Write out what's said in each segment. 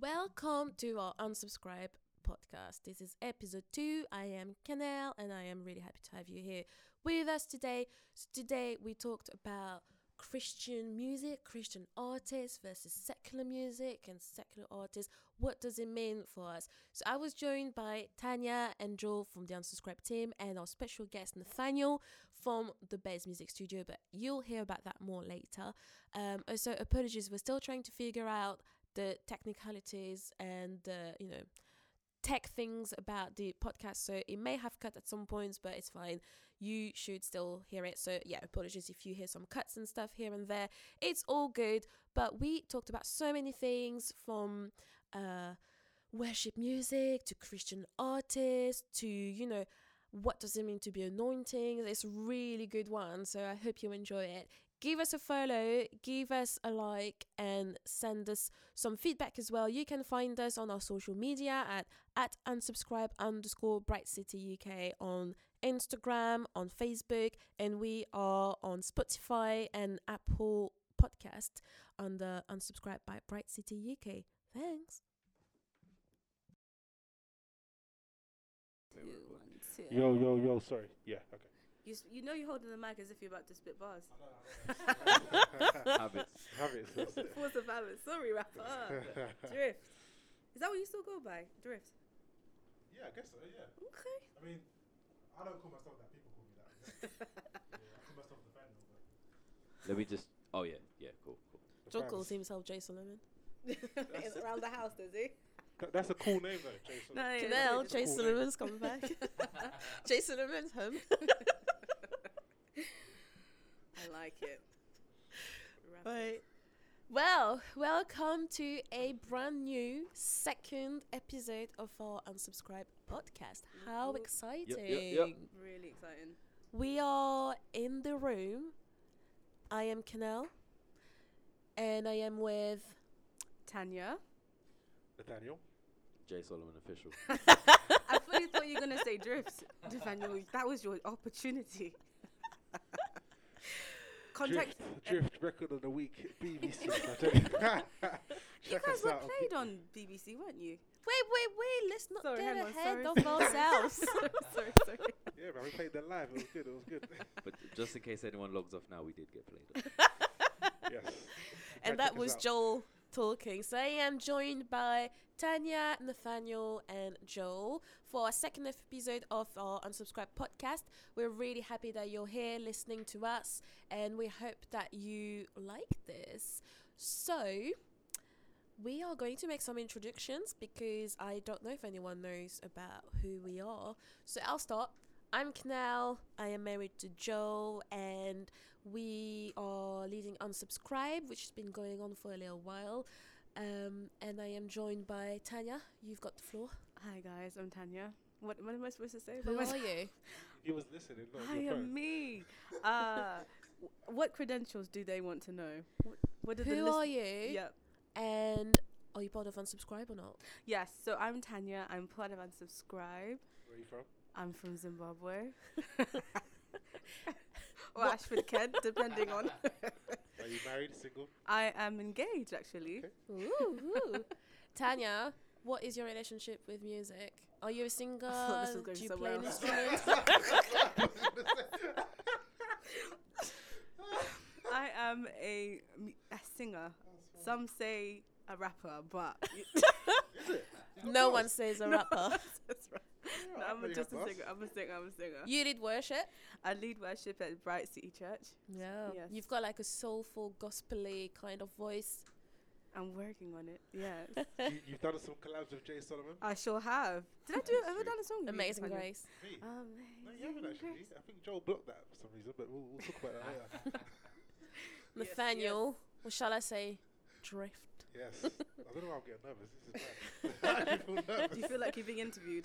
Welcome to our Unsubscribe podcast. This is episode 2. I am Canel and I am really happy to have you here with us today. So today we talked about Christian music, Christian artists versus secular music and secular artists. What does it mean for us? So I was joined by Tanya and Joel from the Unsubscribe team and our special guest Nathaniel from the Da Base Studio, but you'll hear about that more later. Also, apologies, we're still trying to figure out the technicalities and tech things about the podcast, so it may have cut at some points, but it's fine. You should still hear it. So yeah, apologies if you hear some cuts and stuff here and there. It's all good. But we talked about so many things, from worship music to Christian artists to what does it mean to be anointing. It's really good one, so I hope you enjoy it. Give us a follow, give us a like, and send us some feedback as well. You can find us on our social media at unsubscribe_brightcityuk on Instagram, on Facebook, and we are on Spotify and Apple Podcast under Unsubscribe by Bright City UK. Thanks. Yo, sorry. Yeah, okay. You know you're holding the mic as if you're about to spit bars. Habits. Force of habits. Sorry, rapper. Drift. Is that what you still go by? Drift? Yeah, I guess so, yeah. Okay. I mean, I don't call myself that. People call me that. Yeah, I call myself the Vandal. Let me just... Oh, yeah, cool. John calls himself Jay Solomon. Around the house, does he? That's a cool name, though, Jay Solomon. No, Jay Solomon's coming back. Jay Solomon's home. I like it. Right. Well, welcome to a brand new second episode of our Unsubscribe podcast. How exciting! Yep. Really exciting. We are in the room. I am Canel, and I am with Tanya, Nathaniel, J. Solomon official. I fully thought you were gonna say Drifts, Nathaniel. That was your opportunity. Contract Drift record of the week, BBC. You guys were played on BBC, weren't you? Wait! Let's not get ahead of ourselves. Sorry. Yeah, but we played that live. It was good. But just in case anyone logs off now, we did get played on. Yes. And that was Joel talking. So I am joined by Tanya, Nathaniel and Joel for our second episode of our Unsubscribe podcast. We're really happy that you're here listening to us, and we hope that you like this. So we are going to make some introductions because I don't know if anyone knows about who we are. So I'll start. I'm Knell, I am married to Joel, and we are leading Unsubscribe, which has been going on for a little while. And I am joined by Tanya. You've got the floor. Hi guys, I'm Tanya. What am I supposed to say? Who are you? He was listening. I am me. What credentials do they want to know? Who are you? Yep. And are you part of Unsubscribe or not? Yes, so I'm Tanya, I'm part of Unsubscribe. Where are you from? I'm from Zimbabwe. Or Ashford, Kent, depending on. Are you married, single? I am engaged, actually. Okay. Ooh. Tanya, what is your relationship with music? Are you a singer? I thought this was going somewhere else. Do you play an instrument? I am a singer. Some say a rapper, but... Is it? No one says a rapper. That's right. No, I'm a singer. You lead worship? I lead worship at Bright City Church. Yeah. Yes. You've got like a soulful, gospel-y kind of voice. I'm working on it, yeah. You've done some collabs with Jay Solomon? I sure have. Have I done a song with Amazing you? Grace. Me? No, you haven't actually. I think Joel blocked that for some reason, but we'll talk about that later. Nathaniel, yes. Or shall I say Drift? Yes. I don't know why I'm getting nervous. This is bad. I feel nervous. Do you feel like you're being interviewed?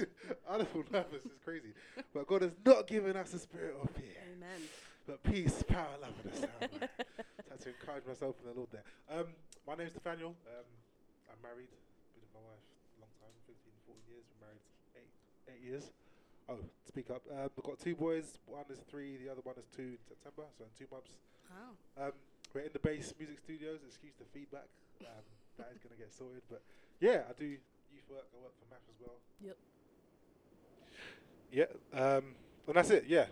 I don't feel nervous. It's crazy. But God has not given us a spirit of fear. Amen. But peace, power, love, and a sound mind. So I had to encourage myself in the Lord there. My name's Nathaniel. I'm married. Been with my wife a long time, 14 years. We're married 8 years. Oh, speak up. We've got 2 boys. One is 3. The other one is 2 in September. So in 2 months. Wow. We're in the Da Base Music Studios. Excuse the feedback. That is going to get sorted, but Yeah, I do youth work. I work for MAP as well. Yep. Yeah, and that's it, yeah.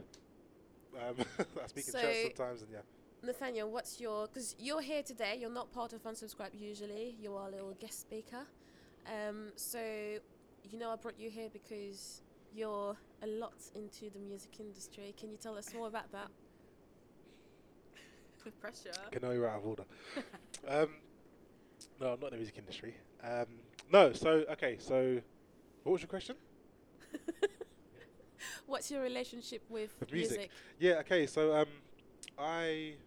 I speak in church sometimes, and yeah. Nathaniel, what's your... Because you're here today, you're not part of Unsubscribe usually, you are a little guest speaker. So, you know I brought you here because you're a lot into the music industry. Can you tell us more about that? With pressure. Can I go out of order? No, I'm not in the music industry. So what was your question? What's your relationship with music? Yeah, okay, so I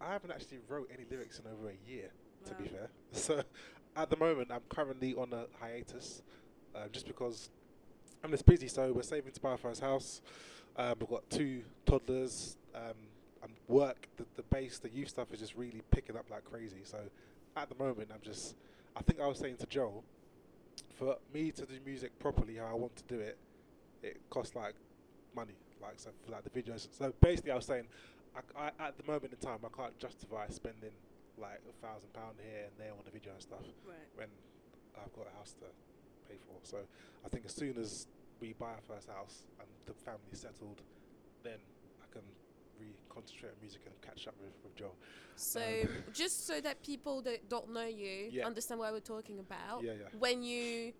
haven't actually wrote any lyrics in over a year, to be fair. So at the moment, I'm currently on a hiatus, just because I'm just busy. So we're saving to buy our first house. We've got 2 toddlers. And work, the youth stuff is just really picking up like crazy. So at the moment, I think I was saying to Joel, for me to do music properly how I want to do it, it costs like money, like so for like the videos. So basically, I was saying, I at the moment in time, I can't justify spending like £1,000 here and there on the video and stuff when I've got a house to pay for. So I think as soon as we buy our first house and the family's settled, then I can concentrate on music and catch up with Joel. So just so that people that don't know you understand what we're talking about, when you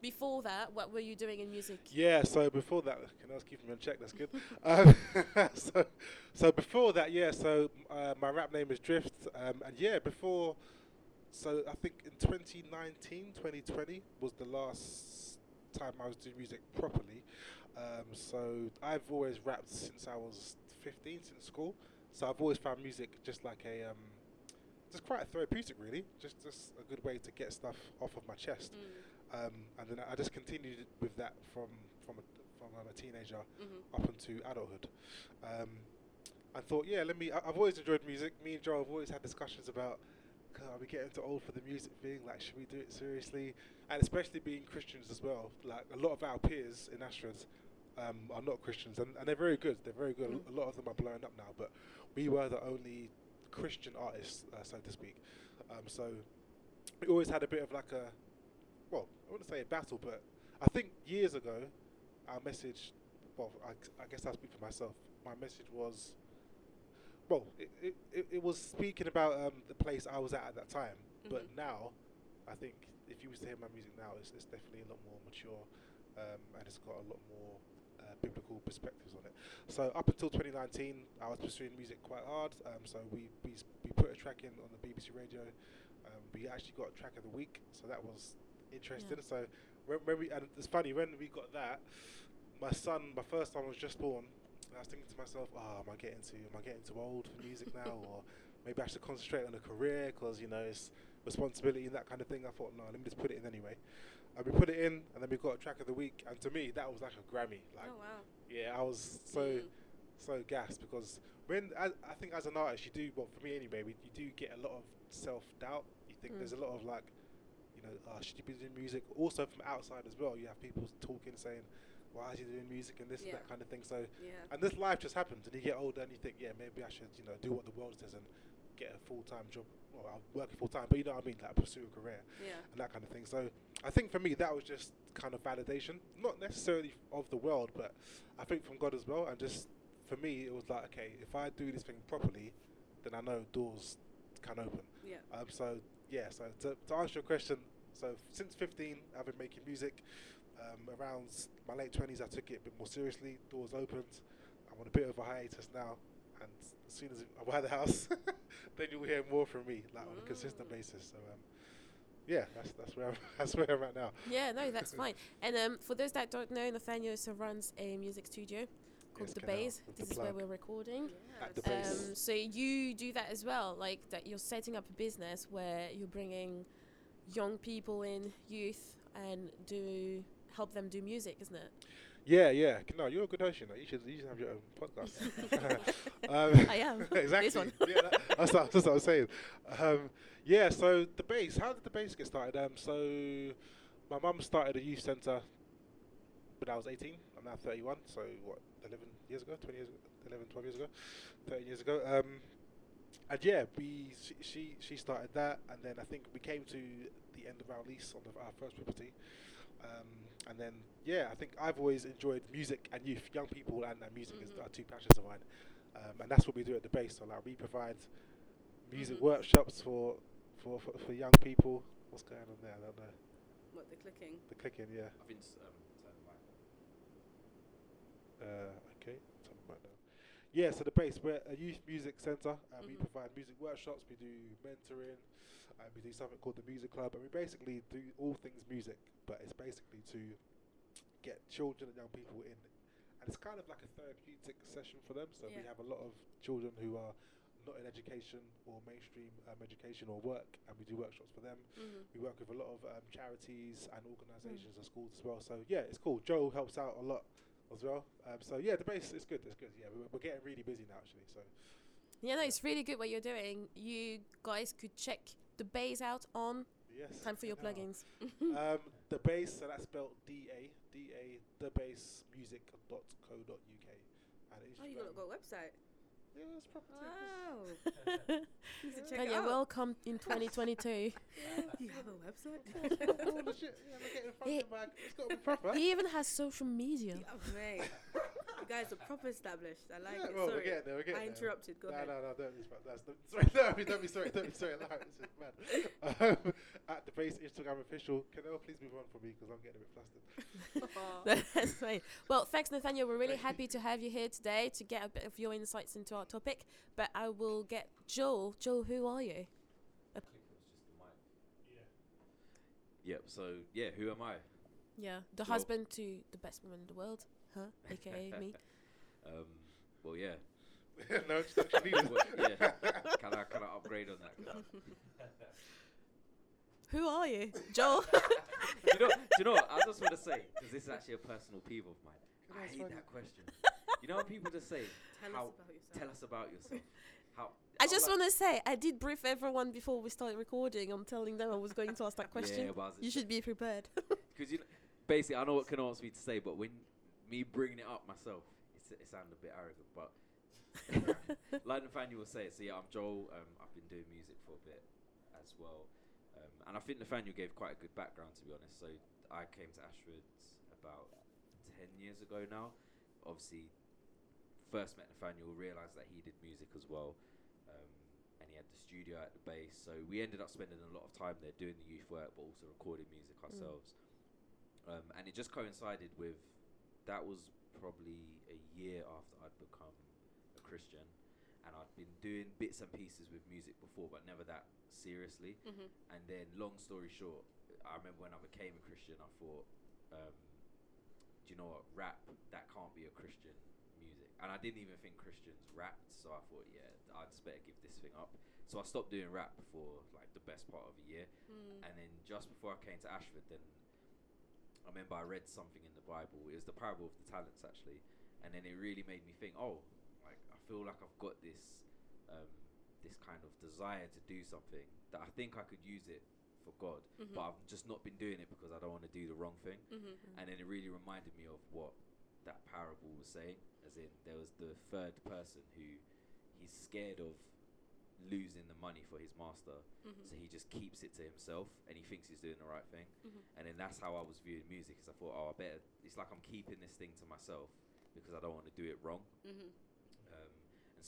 before that, what were you doing in music? Yeah, so before that, can I just keep them in check? That's good. So before that, my rap name is Drift, and before, so I think in 2019, 2020 was the last time I was doing music properly. So I've always rapped since I was 15, since school. So I've always found music just like a, just quite therapeutic really, just a good way to get stuff off of my chest. And then I just continued with that from a teenager up into adulthood. I thought, I've always enjoyed music. Me and Joel have always had discussions about, are we getting too old for the music thing? Like, should we do it seriously? And especially being Christians as well. Like, a lot of our peers in Ashford are not Christians, and they're very good. They're very good. A lot of them are blowing up now, but we were the only Christian artists, so to speak. So we always had a bit of like I wouldn't say a battle, but I think years ago, our message. Well, I guess I'll speak for myself. My message was. Well, it was speaking about the place I was at that time, but now, I think if you was to hear my music now, it's definitely a lot more mature, and it's got a lot more biblical perspectives on it. So up until 2019, I was pursuing music quite hard. So we put a track in on the BBC radio. We actually got a track of the week, so that was interesting. Yeah. So when it's funny, when we got that, my first son was just born. I was thinking to myself, am I getting too old for music now, or maybe I should concentrate on a career because it's responsibility and that kind of thing. I thought, no, let me just put it in anyway. And we put it in, and then we got a track of the week. And to me, that was like a Grammy. Like, oh wow! Yeah, I was so gassed because I think as an artist, you do. Well, for me anyway, you do get a lot of self doubt. You think there's a lot of like, should you be doing music? Also from outside as well, you have people talking saying, why is he doing music and this and that kind of thing? So, and this life just happens, and you get older and you think, maybe I should, do what the world says and get a full-time job. Well, I'll work full-time, but you know what I mean, like pursue a career and that kind of thing. So I think for me, that was just kind of validation, not necessarily of the world, but I think from God as well. And just for me, it was like, okay, if I do this thing properly, then I know doors can open. Yeah. So to answer your question, so since 15, I've been making music. Around my late 20s, I took it a bit more seriously. Doors opened. I'm on a bit of a hiatus now, and as soon as I buy the house, then you'll hear more from me, like on a consistent basis. So, that's where I'm at now. Yeah, no, that's fine. And for those that don't know, Nathaniel runs a music studio called Da Base. This is where we're recording. Yeah. At Da Base. So you do that as well, like that. You're setting up a business where you're bringing young people in, youth, and do. Help them do music, isn't it? Yeah. No, you're a good host, you should have your own podcast. I am. Exactly. This one. That's what I was saying. So Da Base, how did Da Base get started? So my mum started a youth centre when I was 18. I'm now 31, so what, 11 years ago, 20 years ago, 11, 12 years ago, 13 years ago. And yeah, she started that, and then I think we came to the end of our lease on our first property, and then yeah, I think I've always enjoyed music and youth, young people and music are two passions of mine, and that's what we do at the base. So like we provide music workshops for young people. What's going on there? I don't know. What, the clicking? The clicking, yeah. I've been turned the mic. Okay, turn the mic down. Yeah, so the base, we're a youth music centre, and we provide music workshops, we do mentoring, and we do something called the music club, and we basically do all things music, but it's basically to get children and young people in, and it's kind of like a therapeutic session for them, so we have a lot of children who are not in education or mainstream education or work, and we do workshops for them. We work with a lot of charities and organisations and schools as well, so yeah, it's cool. Joel helps out a lot as well, so yeah, the base is good, it's good. Yeah, we're getting really busy now actually, so. Yeah, no, it's really good what you're doing. You guys could check the base out on, time for your plugins. The base, so that's spelled D-A, dabasemusic.co.uk. Oh, you've got a website? Yeah, that's proper. Wow. You should check it out. Welcome in 2022. You have a website? It's got to be proper. He even has social media. Oh, mate. You guys are proper established. I like it. Well, sorry. We're getting there. I interrupted. Go ahead. No, don't be sorry. Don't be sorry. This is mad. At the base Instagram official. Can you please move on for me because I'm getting a bit flustered. That's fine. Well, thanks, Nathaniel. We're really happy to have you here today to get a bit of your insights into our topic. But I will get Joel. Joel, who are you? Who am I? Yeah, the Joel. Husband to the best woman in the world. Huh? AKA me. Well, yeah. No, it's actually yeah. Can I upgrade on that? Who are you, Joel? Do you know what? I just want to say, because this is actually a personal peeve of mine. I hate that question. You know how people just say, tell us about yourself. I just want to say, I did brief everyone before we started recording. I'm telling them I was going to ask that question. Yeah, but you should be prepared. Because basically, I know what Kano wants me to say, but when me bringing it up myself, it sounded a bit arrogant, but like Nathaniel will say, so yeah, I'm Joel. I've been doing music for a bit as well. And I think Nathaniel gave quite a good background, to be honest. So I came to Ashford about 10 years ago now. Obviously, first met Nathaniel, realised that he did music as well, and he had the studio at the base. So we ended up spending a lot of time there doing the youth work, but also recording music ourselves. And it just coincided with, that was probably a year after I'd become a Christian, and I'd been doing bits and pieces with music before, but never that seriously. And then, long story short, I remember when I became a Christian, I thought, do you know what, rap, that can't be a Christian music. And I didn't even think Christians rapped, so I thought, yeah, I'd just better give this thing up. So I stopped doing rap for like the best part of a year, and then just before I came to Ashford, then I remember I read something in the Bible. It was the parable of the talents, actually, and then it really made me think, oh, like, I feel like I've got this this kind of desire to do something that I think I could use it for God, but I've just not been doing it because I don't want to do the wrong thing. And then it really reminded me of what that parable was saying, as in there was the third person who he's scared of losing the money for his master, so he just keeps it to himself and he thinks he's doing the right thing. And then that's how I was viewing music, because I thought, oh, I better, it's like I'm keeping this thing to myself because I don't want to do it wrong. And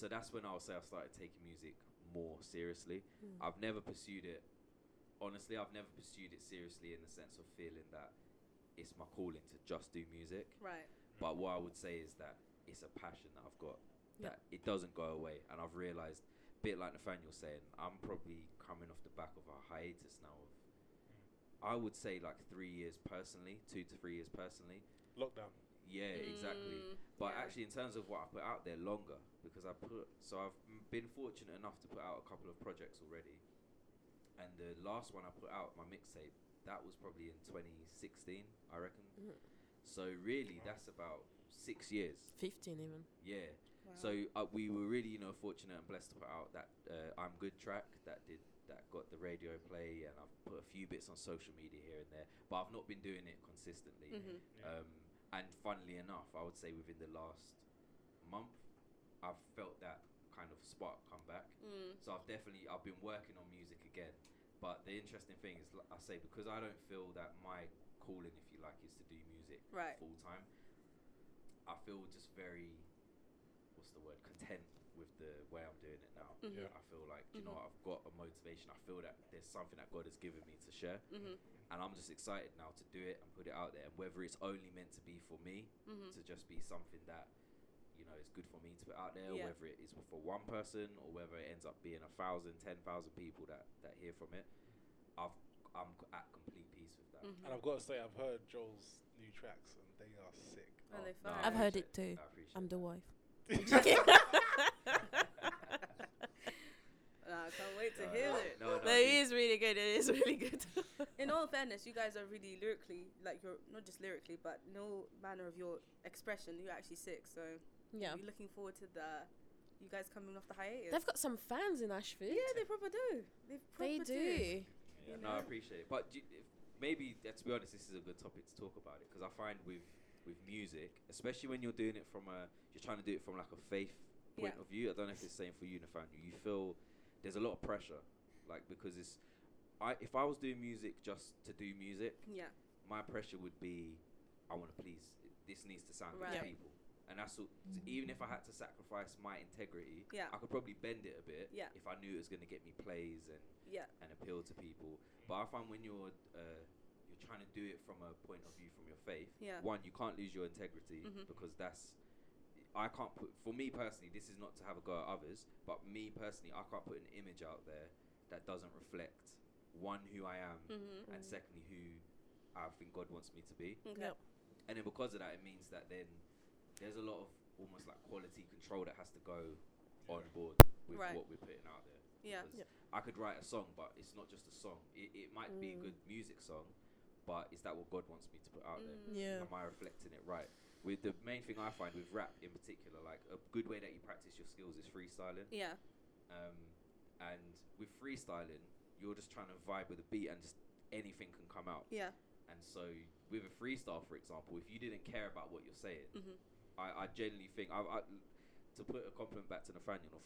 so that's when I'll say I started taking music more seriously. I've never pursued it, honestly, I've never pursued it seriously in the sense of feeling that it's my calling to just do music, right? But what I would say is that it's a passion that I've got, that it doesn't go away. And I've realised, bit like Nathaniel saying, I'm probably coming off the back of a hiatus now of, I would say, like 3 years personally, 2 to 3 years personally. Lockdown. Yeah, exactly. But actually, in terms of what I put out there, longer, because I've been fortunate enough to put out a couple of projects already. And the last one I put out, my mixtape, that was probably in 2016, I reckon. So really, that's about 6 years. 15 even. Yeah. Wow. So we were really, fortunate and blessed to put out that "I'm Good" track that got the radio play, and I've put a few bits on social media here and there, but I've not been doing it consistently. And funnily enough, I would say within the last month, I've felt that kind of spark come back. So I've been working on music again. But the interesting thing is, I say, because I don't feel that my calling, if you like, is to do music full time, I feel just very, what's the word, content with the way I'm doing it now. Mm-hmm. Yeah. I feel like, you know, I've got a motivation. I feel that there's something that God has given me to share. And I'm just excited now to do it and put it out there. And whether it's only meant to be for me, to just be something that, you know, it's good for me to put out there, whether it is for one person or whether it ends up being 1,000, 10,000 people that hear from it, I'm at complete peace with that. And I've got to say, I've heard Joel's new tracks and they are sick. Oh, no, I've heard it too. I'm the wife. I can't wait to hear it. No, it is really good. It is really good. In all fairness, you guys are really lyrically, like, you're not just lyrically, but no manner of your expression. You're actually sick, so yeah, you're looking forward to the. You guys coming off the hiatus. They've got some fans in Ashford. Yeah, they probably do. They do. Yeah, no, I appreciate it. But maybe, to be honest, this is a good topic to talk about it, because I find with music, especially when you're doing it from like a faith point of view. I don't know if it's the same for you, Nathaniel. You feel there's a lot of pressure, like, because it's. If I was doing music just to do music, my pressure would be, I want to please. This needs to sound good to people. And that's all, even if I had to sacrifice my integrity, I could probably bend it a bit if I knew it was going to get me plays and appeal to people. But I find when you're trying to do it from a point of view from your faith, one, you can't lose your integrity, because I can't put, for me personally, this is not to have a go at others, but me personally, I can't put an image out there that doesn't reflect, one, who I am, and secondly, who I think God wants me to be. Okay. And then because of that, it means that then there's a lot of almost like quality control that has to go on board with what we're putting out there. Yeah. Yep. I could write a song, but it's not just a song. It might be a good music song, but is that what God wants me to put out there? Yeah. Am I reflecting it right? With the main thing I find with rap in particular, like a good way that you practice your skills is freestyling. Yeah. And with freestyling, you're just trying to vibe with a beat and just anything can come out. Yeah. And so with a freestyle, for example, if you didn't care about what you're saying, I genuinely think to put a compliment back to Nathaniel,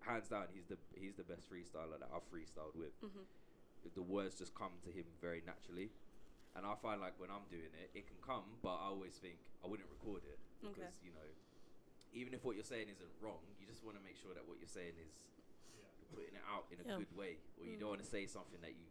hands down, he's the best freestyler that I've freestyled with. The words just come to him very naturally, and I find like when I'm doing it, it can come, but I always think I wouldn't record it because you know, even if what you're saying isn't wrong, you just want to make sure that what you're saying is you're putting it out in a good way, or you don't want to say something that you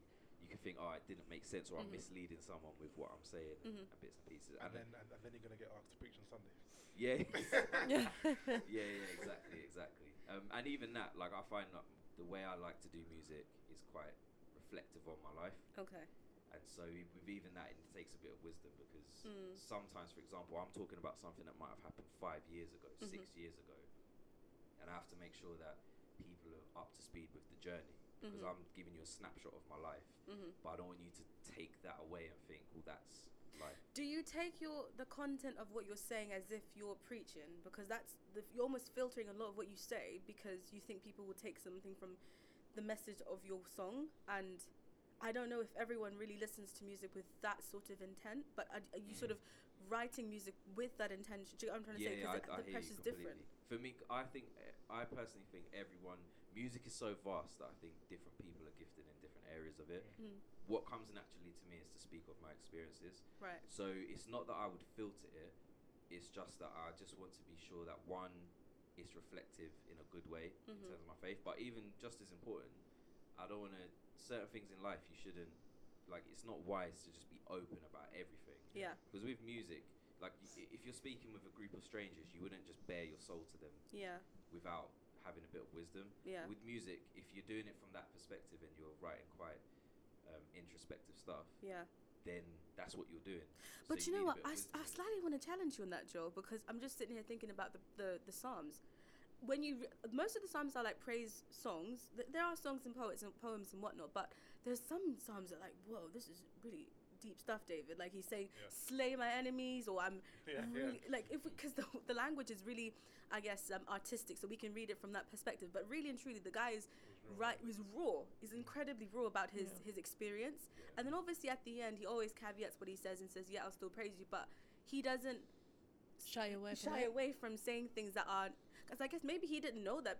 can think, oh, it didn't make sense, or I'm misleading someone with what I'm saying, and bits and pieces. And then you're going to get asked to preach on Sunday. Yeah. Exactly. And even that, like, I find that the way I like to do music is quite reflective on my life. Okay. And so with even that, it takes a bit of wisdom, because sometimes, for example, I'm talking about something that might have happened 5 years ago, 6 years ago, and I have to make sure that people are up to speed with the journey. Because I'm giving you a snapshot of my life, but I don't want you to take that away and think, well, that's life. Do you take the content of what you're saying as if you're preaching? Because you're almost filtering a lot of what you say, because you think people will take something from the message of your song. And I don't know if everyone really listens to music with that sort of intent, but are you sort of writing music with that intention? Do you know what I'm trying to say? Because the pressure's different. For me, I personally think everyone... Music is so vast that I think different people are gifted in different areas of it. What comes naturally to me is to speak of my experiences. Right. So it's not that I would filter it. It's just that I just want to be sure that, one, it's reflective in a good way in terms of my faith. But even just as important, I don't want to... Certain things in life you shouldn't... Like, it's not wise to just be open about everything. Yeah. Because with music, like, if you're speaking with a group of strangers, you wouldn't just bare your soul to them without... having a bit of wisdom. With music, if you're doing it from that perspective and you're writing quite introspective stuff, then that's what you're doing. But so you know what, I slightly want to challenge you on that, Joel, because I'm just sitting here thinking about the Psalms. When most of the Psalms are like praise songs. There are songs and poems and whatnot, but there's some Psalms that are like, whoa, this is really deep stuff, David. Like, he's saying, slay my enemies, or I'm really, like, because the language is really, I guess, artistic, so we can read it from that perspective. But really and truly, the guy is raw. He's incredibly raw about his experience. And then obviously at the end, he always caveats what he says and says, I'll still praise you, but he doesn't shy away from saying things that are, because I guess maybe he didn't know that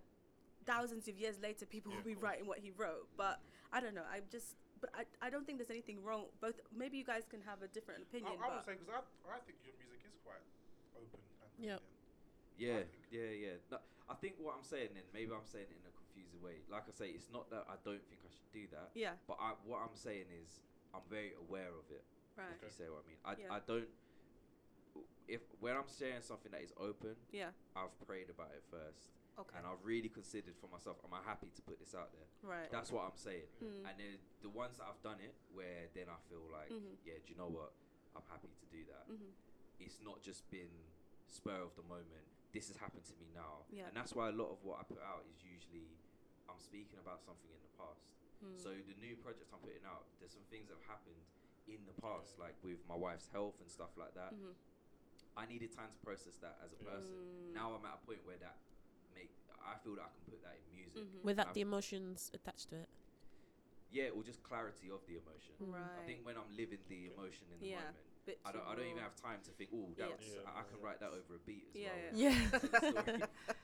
thousands of years later people will be writing what he wrote. But I don't know, I don't think there's anything wrong. Both, maybe you guys can have a different opinion. I would say, because I think your music is quite open and yeah. No, I think what I'm saying, then maybe I'm saying it in a confusing way. Like I say, it's not that I don't think I should do that. Yeah. But what I'm saying is I'm very aware of it. Right. If you say what I mean. I don't. If when I'm sharing something that is open, I've prayed about it first. Okay. And I've really considered for myself, am I happy to put this out there? Right. That's what I'm saying. Mm. And then the ones that I've done it, where then I feel like, yeah, do you know what? I'm happy to do that. Mm-hmm. It's not just been spur of the moment. This has happened to me now. Yeah. And that's why a lot of what I put out is usually I'm speaking about something in the past. Mm. So the new projects I'm putting out, there's some things that have happened in the past, like with my wife's health and stuff like that. Mm-hmm. I needed time to process that as a person. Mm. Now I'm at a point where I feel that I can put that in music. Mm-hmm. Without the emotions attached to it? Yeah, or just clarity of the emotion. Right. I think when I'm living the emotion in the moment, I don't even have time to think, oh, that I can write that over a beat as well. Yeah.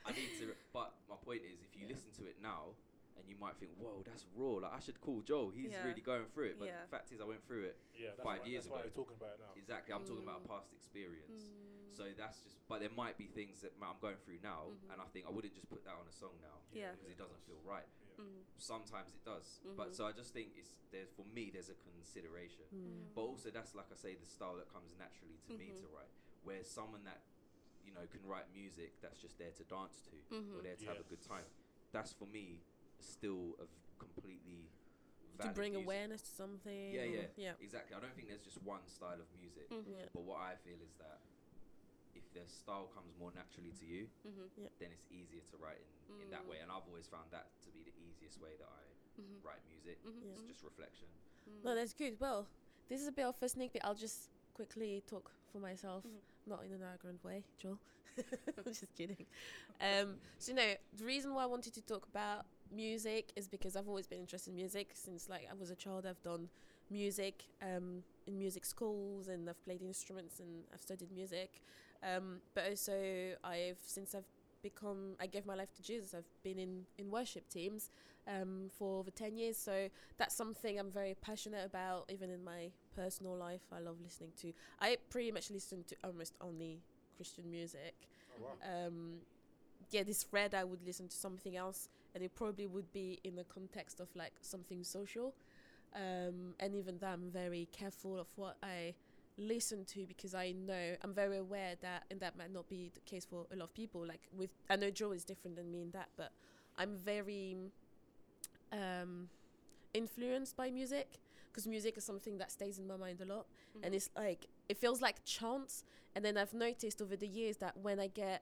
I need to, but my point is, if you listen to it now, and you might think, whoa, that's raw. Like, I should call Joel. He's really going through it. But the fact is, I went through it 5 years ago. That's why we're talking about it now. Exactly. I'm talking about a past experience. Mm. So that's just... But there might be things that I'm going through now, and I think I wouldn't just put that on a song now. Yeah. Because it doesn't feel right. Yeah. Mm. Sometimes it does. Mm-hmm. But so I just think it's... For me, there's a consideration. Mm. But also, that's, like I say, the style that comes naturally to me to write. Where someone that, you know, can write music that's just there to dance to or there to have a good time. That's, for me... still of completely to bring music. Awareness to something. Yeah, exactly. I don't think there's just one style of music, but what I feel is that if the style comes more naturally to you, then it's easier to write in that way. And I've always found that to be the easiest way that I write music. It's just reflection. No, that's good. Well, this is a bit of a sneak peek. I'll just quickly talk for myself, not in an arrogant way, Joel. I'm just kidding. So no, the reason why I wanted to talk about music is because I've always been interested in music since like I was a child. I've done music in music schools, and I've played instruments, and I've studied music, but also I gave my life to Jesus. I've been in worship teams for over 10 years, so that's something I'm very passionate about. Even in my personal life, I love listening to I pretty much listen to almost only Christian music. Oh, wow. This thread I would listen to something else, and it probably would be in the context of like something social, and even that I'm very careful of what I listen to, because I know I'm very aware that, and that might not be the case for a lot of people. Like with, I know Joel is different than me in that, but I'm very influenced by music, because music is something that stays in my mind a lot, and it's like it feels like chance. And then I've noticed over the years that when I get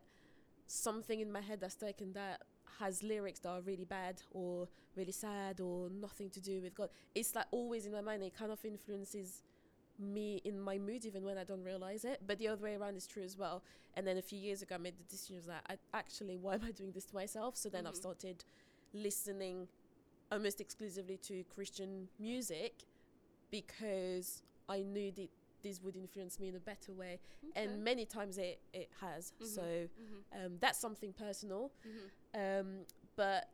something in my head that's taken that has lyrics that are really bad or really sad or nothing to do with God, it's like always in my mind. It kind of influences me in my mood even when I don't realize it, but the other way around is true as well. And then a few years ago I made the decision that why am I doing this to myself? So then I've started listening almost exclusively to Christian music, because I knew that this would influence me in a better way. Okay. And many times it has. So that's something personal. But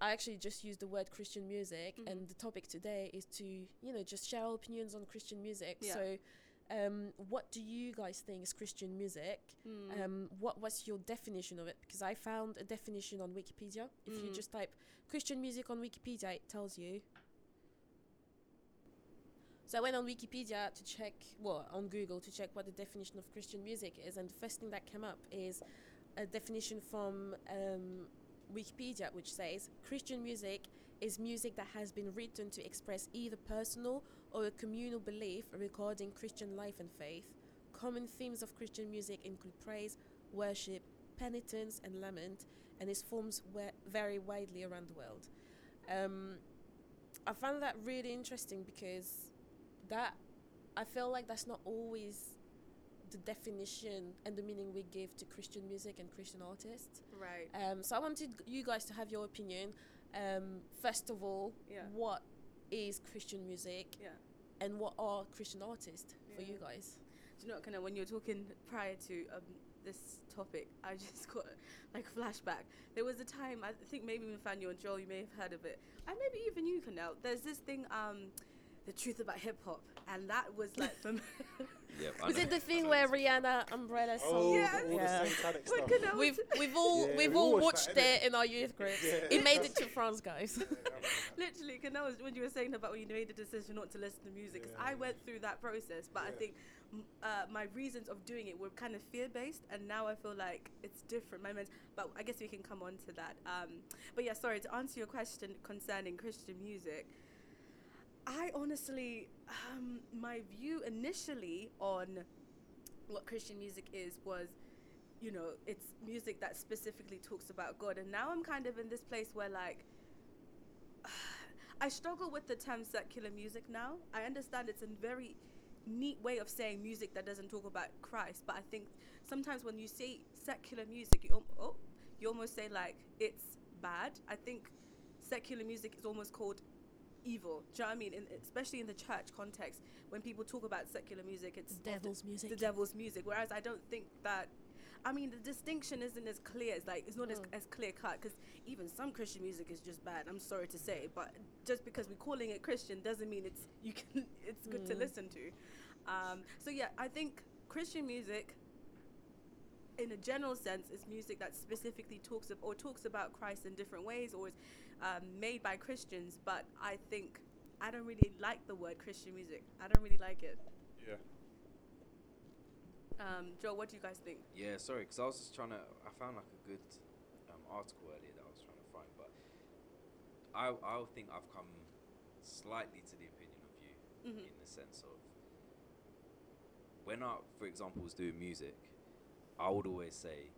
I actually just used the word Christian music, and the topic today is to, you know, just share our opinions on Christian music. Yeah. So what do you guys think is Christian music? What's your definition of it? Because I found a definition on Wikipedia. If you just type Christian music on Wikipedia, it tells you. So I went on Wikipedia to check, on Google to check what the definition of Christian music is, and the first thing that came up is a definition from Wikipedia, which says Christian music is music that has been written to express either personal or a communal belief regarding Christian life and faith. Common themes of Christian music include praise, worship, penitence, and lament, and its forms vary widely around the world. I found that really interesting, because that I feel like that's not always the definition and the meaning we give to Christian music and Christian artists. Right. So I wanted you guys to have your opinion. First of all, what is Christian music? Yeah. And what are Christian artists for you guys? Do you know what, when you were talking prior to this topic, I just got like a flashback. There was a time, I think maybe Nathaniel and Joel, you may have heard of it, and maybe even you can now. There's this thing, the truth about hip hop, and that was like for me. Yeah, was it the thing where Rihanna umbrella song? Oh, yes. All the satanic stuff. We've all watched it in our youth groups. Yeah, it made it to France, guys. Yeah, literally, because that was when you were saying about when you made the decision not to listen to music. Because I went through that process, but I think my reasons of doing it were kind of fear-based, and now I feel like it's different. But I guess we can come on to that. But yeah, sorry, to answer your question concerning Christian music. I honestly, my view initially on what Christian music is was, you know, it's music that specifically talks about God. And now I'm kind of in this place where, like, I struggle with the term secular music now. I understand it's a very neat way of saying music that doesn't talk about Christ. But I think sometimes when you say secular music, you almost say, like, it's bad. I think secular music is almost called evil. Do you know what I mean? Especially in the church context, when people talk about secular music, it's the devil's music. Whereas I don't think that, I mean, the distinction isn't as clear. It's like, it's not as clear cut, because even some Christian music is just bad. I'm sorry to say, but just because we're calling it Christian doesn't mean it's good to listen to. So yeah, I think Christian music, in a general sense, is music that specifically talks about Christ in different ways, or is made by Christians. But I think I don't really like the word Christian music. I don't really like it. Yeah. Joel, what do you guys think? Yeah, sorry, because I was just I found like a good article earlier that I was trying to find, but I think I've come slightly to the opinion of you in the sense of when I, for example, was doing music, I would always say,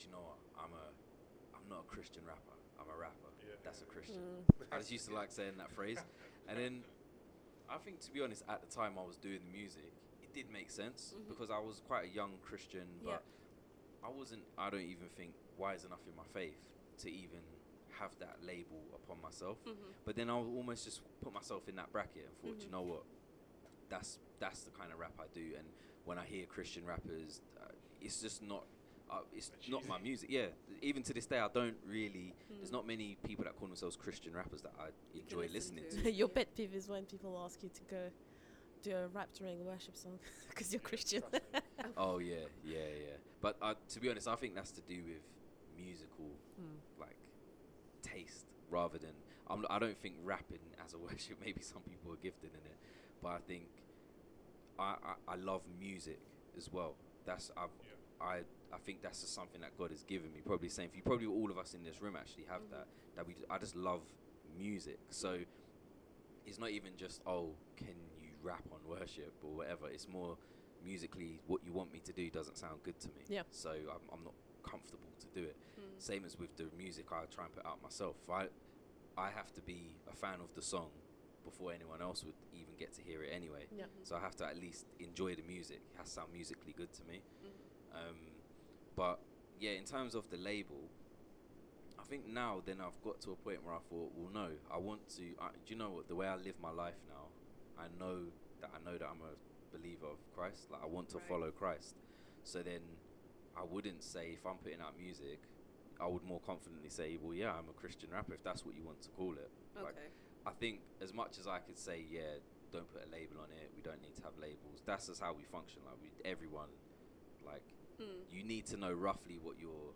do you know what? I'm not a Christian rapper. I'm a rapper. Yeah. That's a Christian. I just used to like saying that phrase. And then I think, to be honest, at the time I was doing the music, it did make sense because I was quite a young Christian, but I don't even think wise enough in my faith to even have that label upon myself. But then I would almost just put myself in that bracket and thought, do you know what? That's the kind of rap I do. And when I hear Christian rappers, it's just not not my music. Yeah, even to this day, I don't really. There's not many people that call themselves Christian rappers that I enjoy listening to. Your pet peeve is when people ask you to go do a rap during a worship song because you're Christian. Oh yeah. But to be honest, I think that's to do with musical like taste rather than. I don't think rapping as a worship. Maybe some people are gifted in it, but I think I love music as well. I think that's just something that God has given me. Probably the same for you. Probably all of us in this room actually have that I just love music. So it's not even just, oh, can you rap on worship or whatever. It's more musically what you want me to do doesn't sound good to me. Yeah. So I'm not comfortable to do it. Same as with the music I try and put out myself. I have to be a fan of the song before anyone else would even get to hear it anyway. Yeah. So I have to at least enjoy the music. It has to sound musically good to me. But yeah, in terms of the label, I think now then I've got to a point where I thought, well, no, I want to. Do you know what? The way I live my life now, I know that I'm a believer of Christ. Like I want to follow Christ. So then, I wouldn't say if I'm putting out music, I would more confidently say, well, yeah, I'm a Christian rapper if that's what you want to call it. Okay. Like, I think as much as I could say, yeah, don't put a label on it. We don't need to have labels. That's just how we function. Like everyone, like you need to know roughly what you're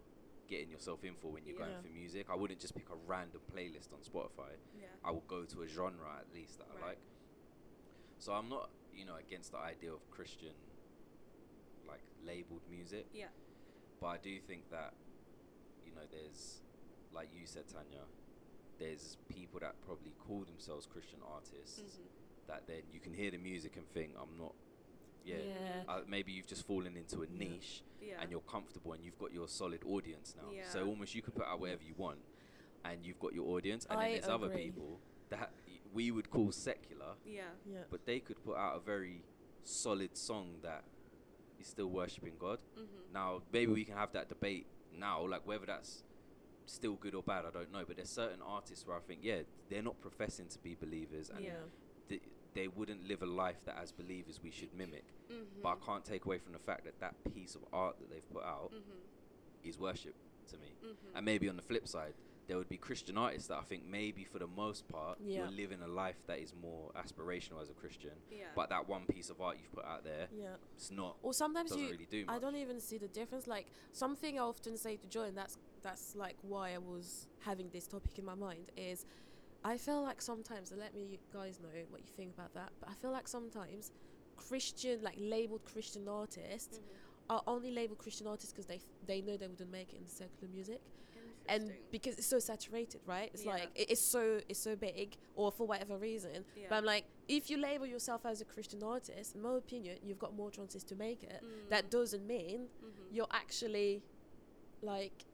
getting yourself in for when you're going for music. I wouldn't just pick a random playlist on Spotify. Yeah. I would go to a genre at least that I like. So I'm not, against the idea of Christian, like labeled music. Yeah. But I do think that, there's, like you said, Tanya. There's people that probably call themselves Christian artists that then you can hear the music and think, I'm not, maybe you've just fallen into a niche and you're comfortable and you've got your solid audience now. Yeah. So almost you could put out whatever you want and you've got your audience. And then there's other people that we would call secular, but they could put out a very solid song that is still worshipping God. Now, maybe we can have that debate now, like whether that's still good or bad, I don't know, but there's certain artists where I think they're not professing to be believers and they wouldn't live a life that as believers we should mimic. Mm-hmm. But I can't take away from the fact that that piece of art that they've put out mm-hmm. is worship to me. Mm-hmm. And maybe on the flip side, there would be Christian artists that I think maybe for the most part yeah. you're living a life that is more aspirational as a Christian. Yeah. But that one piece of art you've put out there, yeah. it's not. Or sometimes doesn't you really do much. I don't even see the difference. Like something I often say to Joel, and that's like why I was having this topic in my mind is, I feel like sometimes, and let me guys know what you think about that. But I feel like sometimes Christian, like labeled Christian artists, mm-hmm. are only labeled Christian artists because they know they wouldn't make it in secular music. And because it's so saturated, right? It's yeah. like it's so big, or for whatever reason. Yeah. But I'm like, if you label yourself as a Christian artist, in my opinion, you've got more chances to make it. Mm. That doesn't mean mm-hmm. you're actually, like,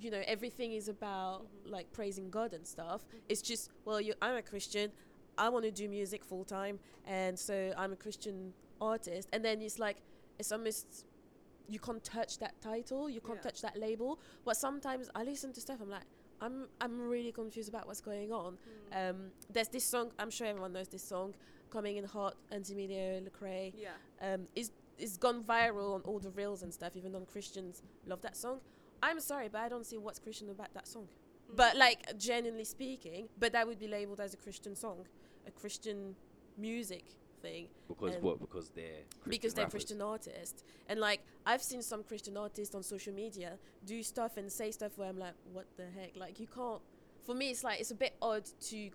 you know, everything is about mm-hmm. like praising God and stuff. Mm-hmm. It's just, well, I'm a Christian, I want to do music full time, and so I'm a Christian artist. And then it's like it's almost. You can't touch that title, you can't yeah. touch that label. But sometimes I listen to stuff, I'm like, I'm really confused about what's going on. Mm. There's this song, I'm sure everyone knows this song, Coming in Hot, Andy Mineo, Lecrae. Yeah. It's gone viral on all the reels and stuff, even non-Christians love that song. I'm sorry, but I don't see what's Christian about that song. Mm. But like, genuinely speaking, but that would be labelled as a Christian song, a Christian music thing. Because what? Because they're Christian artists. And like, I've seen some Christian artists on social media do stuff and say stuff where I'm like, what the heck? Like, you can't. For me, it's like, it's a bit odd to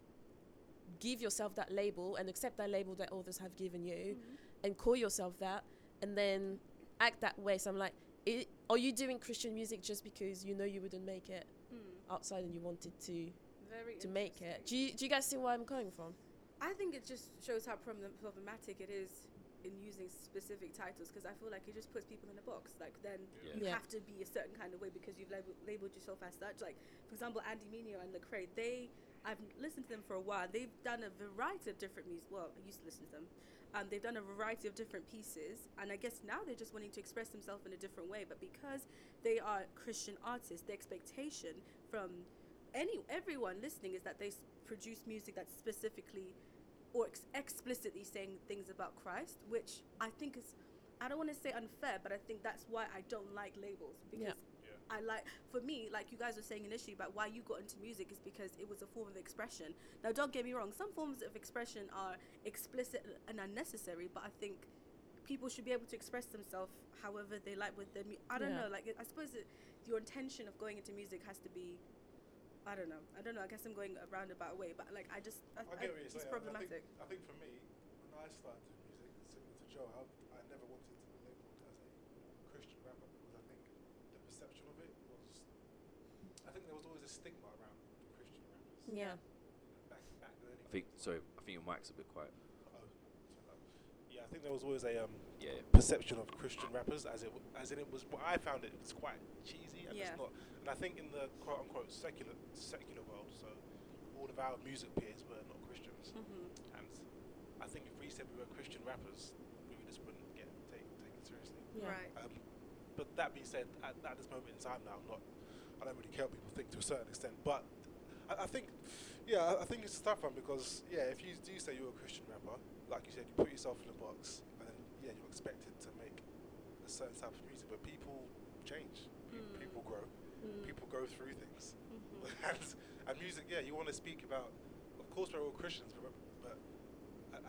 give yourself that label and accept that label that others have given you mm-hmm. and call yourself that and then act that way. So I'm like, are you doing Christian music just because you know you wouldn't make it outside and you wanted to make it? Do you guys see where I'm coming from? I think it just shows how problematic it is in using specific titles, because I feel like it just puts people in a box. Like, then yeah. you yeah. have to be a certain kind of way because you've labelled yourself as such. Like, for example, Andy Mineo and Lecrae, I've listened to them for a while. They've done a variety of different music. Well, I used to listen to them. They've done a variety of different pieces, and I guess now they're just wanting to express themselves in a different way. But because they are Christian artists, the expectation from everyone listening is that they produce music that's specifically or explicitly saying things about Christ, which I think is, I don't want to say unfair, but I think that's why I don't like labels, because yeah. Yeah. I like, for me, like you guys were saying initially about why you got into music is because it was a form of expression. Now, don't get me wrong, some forms of expression are explicit and unnecessary, but I think people should be able to express themselves however they like with their I don't yeah. know, like, I suppose your intention of going into music has to be, I don't know. I guess I'm going a roundabout way, but like it's problematic. I think for me, when I started doing music, similar to Joel, I never wanted to be labelled as a Christian rapper because I think the perception of it was, I think there was always a stigma around Christian rappers. Yeah. Back then. I think your mic's a bit quiet. Yeah, I think there was always a perception of Christian rappers I found it was quite cheesy and it's not. I think in the quote unquote secular world, so all of our music peers were not Christians, mm-hmm. and I think if we said we were Christian rappers, we just wouldn't get taken seriously. Yeah. Right. But that being said, at this moment in time now, I don't really care what people think to a certain extent. But I think it's a tough one because if you do say you're a Christian rapper, like you said, you put yourself in a box, and then you're expected to make a certain type of music. But people change, people grow. People go through things, mm-hmm. and music. Yeah, you want to speak about. Of course, we're all Christians, but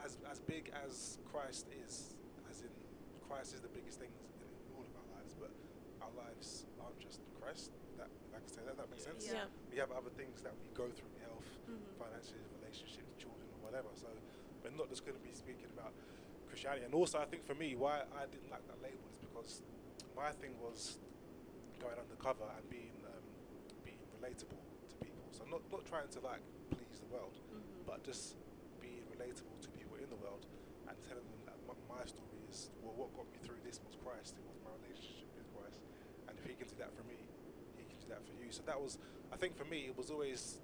as big as Christ is, as in Christ is the biggest thing in all of our lives. But our lives aren't just Christ. That, like I say, that makes sense. Yeah. We have other things that we go through: health, finances, relationships, children, or whatever. So we're not just going to be speaking about Christianity. And also, I think for me, why I didn't like that label is because my thing was going undercover and being relatable to people. So not trying to like please the world, but just being relatable to people in the world and telling them that my story is, well, what got me through this was Christ, it was my relationship with Christ. And if he can do that for me, he can do that for you. So that was, I think for me, it was always,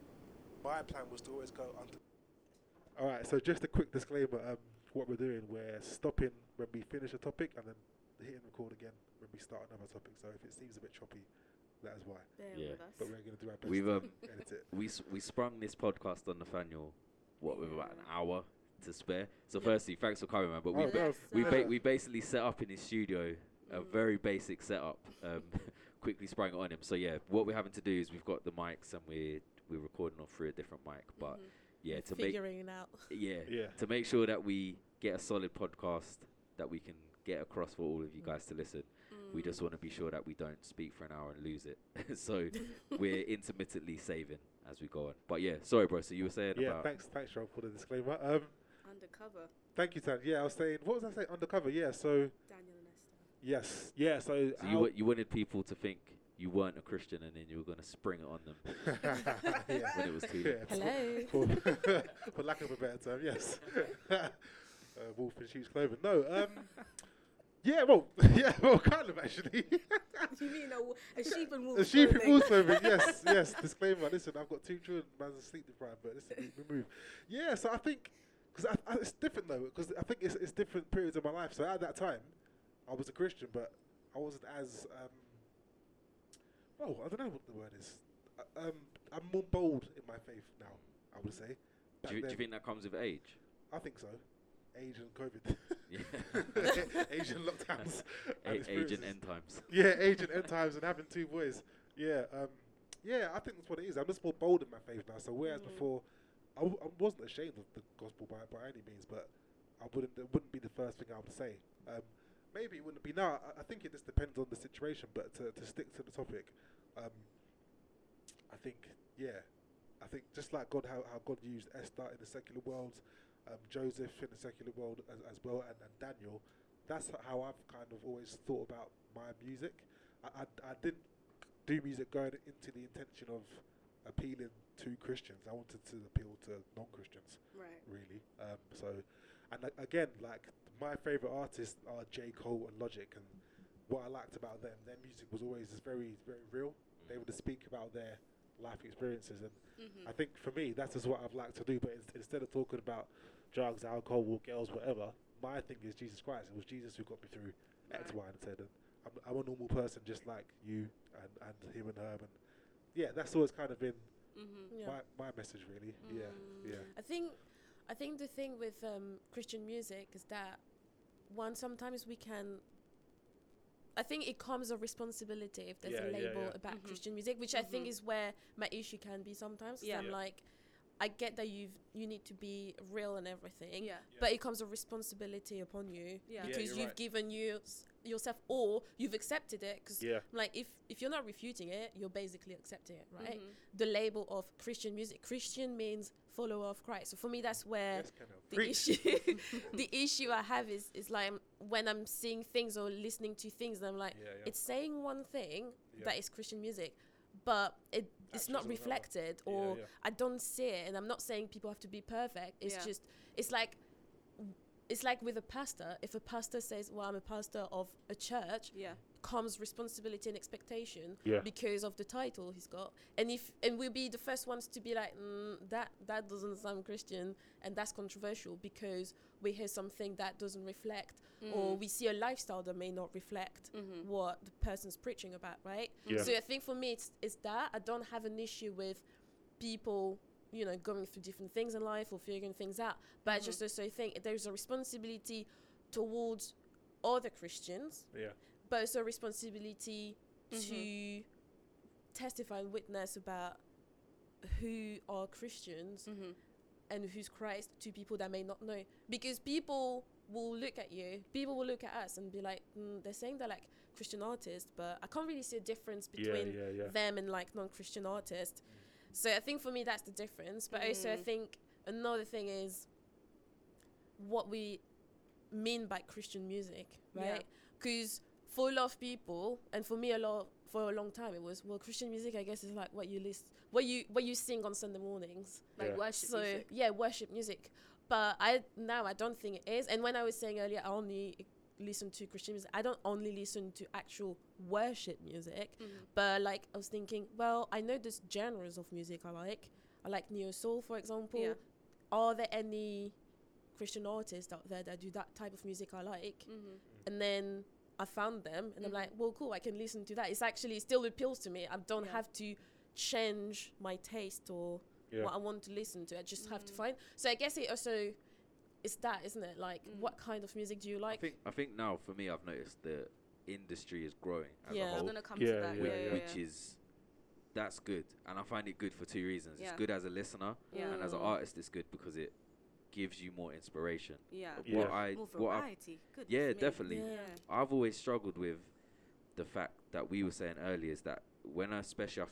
my plan was to always go under. All right, so just a quick disclaimer, what we're doing, we're stopping when we finish a topic and then hit and record again when we start another topic. So if it seems a bit choppy, that is why. But we're going to do our best to edit it. We sprung this podcast on Nathaniel, what, with about an hour to spare. So firstly, thanks for coming, man. But we basically set up in his studio a very basic setup. Quickly sprang it on him. So yeah, what we're having to do is we've got the mics and we're recording off through a different mic. But to make sure that we get a solid podcast that we can get across for all of you guys to listen. We just want to be sure that we don't speak for an hour and lose it. So we're intermittently saving as we go on. But yeah, sorry, bro. So you were saying about... Thanks, Joel, for the disclaimer. Undercover. Thank you, Tanya. Yeah, I was saying... What was I saying? Undercover, yeah, so... Daniel and Esther. Yes, yeah, so you wanted people to think you weren't a Christian and then you were going to spring it on them when it was too late. Hello. For lack of a better term, yes. Wolf in sheep's clothing. No, well, kind of actually. You mean a sheep and wolf? A sheep and wolf clothing, yes. Disclaimer, listen, I've got two children, man's asleep deprived, but listen, we move. Yeah, so I think, because it's different though, because I think it's different periods of my life. So at that time, I was a Christian, but I wasn't as, I don't know what the word is. I'm more bold in my faith now, I would say. Do you think that comes with age? I think so. Age and COVID. Age and lockdowns. Age and end times. Yeah, age and end times and having two boys. Yeah, I think that's what it is. I'm just more bold in my faith now. So whereas before, I wasn't ashamed of the gospel by any means, but it wouldn't be the first thing I would say. Maybe it wouldn't be now. I think it just depends on the situation, but to stick to the topic, I think just like God, how God used Esther in the secular world, Joseph in the secular world as well, and Daniel, that's how I've kind of always thought about my music. I didn't do music going into the intention of appealing to Christians. I wanted to appeal to non-Christians, right? Really. Again, like my favorite artists are J. Cole and Logic, and what I liked about them, their music was always just very, very real. They would speak about their life experiences, and I think for me, that's just what I've liked to do. But instead of talking about drugs, alcohol, girls, whatever, my thing is Jesus Christ. It was Jesus who got me through X, Y, and Z. And I'm a normal person, just like you and him and her. And yeah, that's always kind of been my message, really. Yeah. I think the thing with Christian music is that sometimes we can. I think it comes a responsibility if there's a label about Christian music, which I think is where my issue can be sometimes. Yeah. I'm like, I get that you need to be real and everything, but it comes a responsibility upon you because you've given yourself or you've accepted it. Because like if you're not refuting it, you're basically accepting it, right? Mm-hmm. The label of Christian music. Christian means follower of Christ. So for me, that's where the issue I have is like when I'm seeing things or listening to things, and I'm like, it's saying one thing that is Christian music, but it's not reflected or I don't see it. And I'm not saying people have to be perfect. It's just, it's like with a pastor. If a pastor says, well, I'm a pastor of a church, comes responsibility and expectation because of the title he's got. And we'll be the first ones to be like, that doesn't sound Christian, and that's controversial because we hear something that doesn't reflect or we see a lifestyle that may not reflect what the person's preaching about, right? Yeah. So I think for me, it's that. I don't have an issue with people going through different things in life or figuring things out. But I just also think there's a responsibility towards other Christians, but also a responsibility to testify and witness about who are Christians and who's Christ to people that may not know. Because people will look at you, people will look at us and be like, they're saying they're like Christian artists, but I can't really see a difference between them and like non-Christian artists. So I think for me, that's the difference. But also I think another thing is what we mean by Christian music, right? Because for a lot of people, and for me for a long time, it was, well, Christian music, I guess, is like what you sing on Sunday mornings. Like worship music. Yeah, worship music. But now I don't think it is. And when I was saying earlier, I only listen to Christian music. I don't only listen to actual worship music, but like I was thinking, well, I know there's genres of music I like. I like neo soul, for example. Yeah. Are there any Christian artists out there that do that type of music I like? And then I found them, and I'm like, well, cool, I can listen to that. It's actually, it still appeals to me. I don't have to change my taste or what I want to listen to. I just have to find. So I guess it also it's that, isn't it? Like, what kind of music do you like? I think now, for me, I've noticed the industry is growing as a whole. I'm gonna come to that. Which is, that's good. And I find it good for two reasons. Yeah. It's good as a listener, and as an artist, it's good because it gives you more inspiration. More variety. Definitely. Yeah. I've always struggled with the fact that we were saying earlier is that when I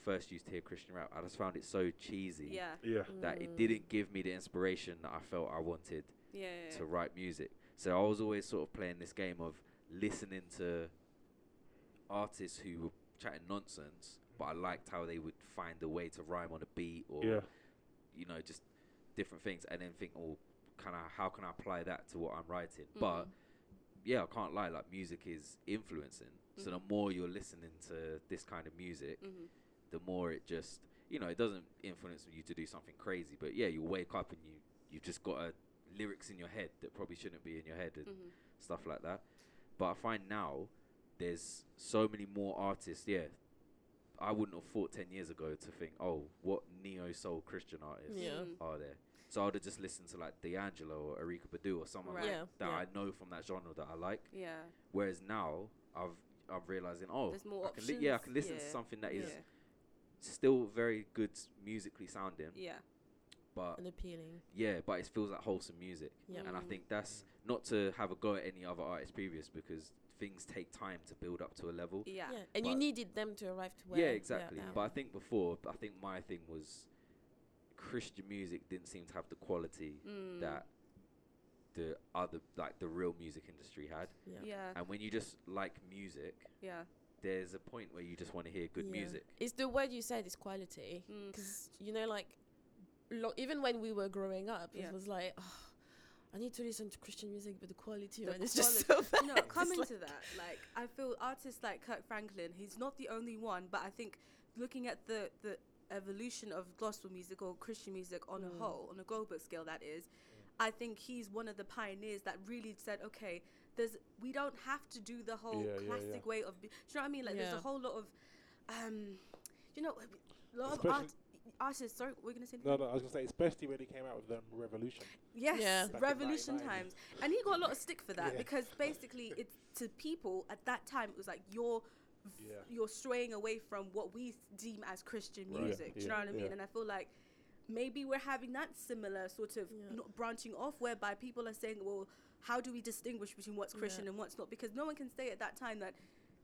first used to hear Christian rap, I just found it so cheesy that it didn't give me the inspiration that I felt I wanted to write music. So I was always sort of playing this game of listening to artists who were chatting nonsense, but I liked how they would find a way to rhyme on a beat or, you know, just different things, and then think, oh, how can I apply that to what I'm writing? Mm. But, yeah, I can't lie, like, music is influencing. So the more you're listening to this kind of music, the more it just, you know, it doesn't influence you to do something crazy. But yeah, you wake up and you've just got lyrics in your head that probably shouldn't be in your head and stuff like that. But I find now there's so many more artists. Yeah, I wouldn't have thought 10 years ago to think, oh, what neo-soul Christian artists are there? So I would have just listened to like D'Angelo or Erykah Badu or someone like that I know from that genre that I like. Yeah. Whereas now I'm realising, oh, more I can listen to something that is still very good musically sounding. Yeah. But and appealing. Yeah, but it feels like wholesome music. Yep. And I think that's not to have a go at any other artist previous, because things take time to build up to a level. Yeah. And you needed them to arrive to where. Yeah, exactly. Yeah. But I think before, my thing was Christian music didn't seem to have the quality that the other, like the real music industry had. Yeah. And when you just like music, there's a point where you just want to hear good music. It's the word you said is quality. Because, you know, like, even when we were growing up, it was like, oh, I need to listen to Christian music, but the quality, and it's just so bad. No, coming to that, like, I feel artists like Kirk Franklin, he's not the only one, but I think looking at the evolution of gospel music or Christian music on a whole, on a global scale, that is, I think he's one of the pioneers that really said, okay, we don't have to do the whole classic way of, do you know what I mean? Like, there's a whole lot of, you know, a lot especially of artists, sorry, we're going to say anything? No, I was going to say, especially when he came out with them Revolution. Yes, Revolution times. And he got a lot of stick for that because basically it's to people at that time, it was like, you're straying away from what we deem as Christian music. Do you know what I mean? And I feel like, maybe we're having that similar sort of branching off, whereby people are saying, well, how do we distinguish between what's Christian and what's not? Because no one can say at that time that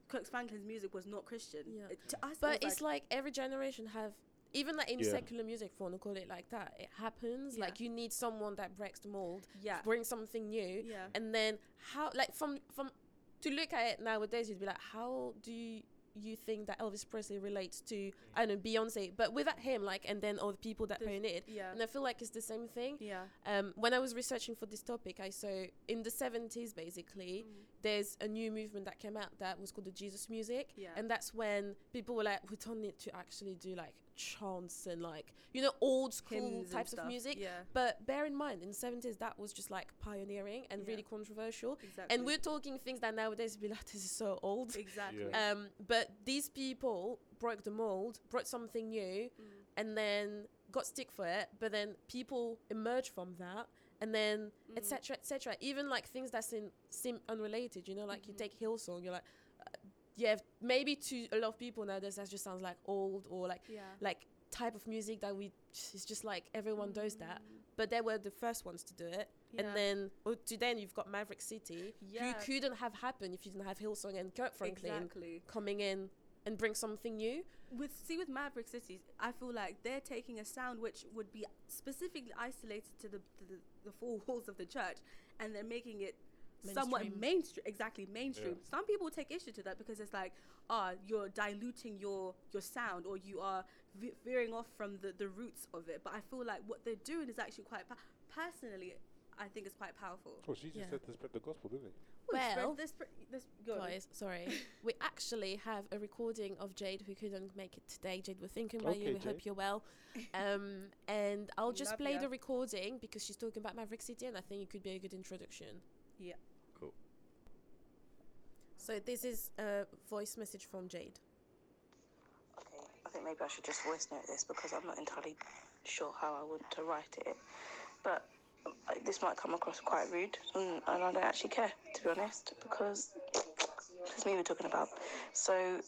Kirk Franklin's music was not Christian. Yeah. To us, but it's like every generation have, even like in secular music, if you want to call it like that, it happens. Yeah. Like, you need someone that breaks the mold, bring something new. Yeah. And then how, like, from to look at it nowadays, you'd be like, how do you think that Elvis Presley relates to, I don't know, Beyonce, but without him, like, and then all the people that pioneered. Yeah. And I feel like it's the same thing. Yeah. When I was researching for this topic, I saw in the 70s, basically, there's a new movement that came out that was called the Jesus music. Yeah. And that's when people were like, we don't need to actually do, like, chants and, like, you know, old school types of music. Yeah. But bear in mind, in the 70s, that was just, like, pioneering and really controversial. Exactly. And we're talking things that nowadays would be like, this is so old. Exactly. Yeah. But these people broke the mold, brought something new, and then got stick for it. But then people emerged from that, and then etc., etc. Even, like, things that seem unrelated, you know, like you take Hillsong, you're like, yeah, maybe to a lot of people nowadays that just sounds like old or like like type of music that it's just like everyone does that. But they were the first ones to do it. Yeah. And then you've got Maverick City, who couldn't have happened if you didn't have Hillsong and Kirk Franklin coming in and bring something new. With Maverick City, I feel like they're taking a sound which would be specifically isolated to the four walls of the church, and they're making it mainstream. Yeah. Some people take issue to that because it's like, you're diluting your sound, or you are veering off from the roots of it. But I feel like what they're doing is actually quite personally, I think it's quite powerful. Oh, she just said to spread the gospel, didn't they? Well, guys, sorry. We actually have a recording of Jade, who couldn't make it today. Jade, we're thinking about you. We hope you're well. And I'll just play the recording because she's talking about Maverick City, and I think it could be a good introduction. Yeah. Cool. So this is a voice message from Jade. Okay, I think maybe I should just voice note this because I'm not entirely sure how I want to write it. But this might come across quite rude, and I don't actually care, to be honest, because it's me we're talking about. So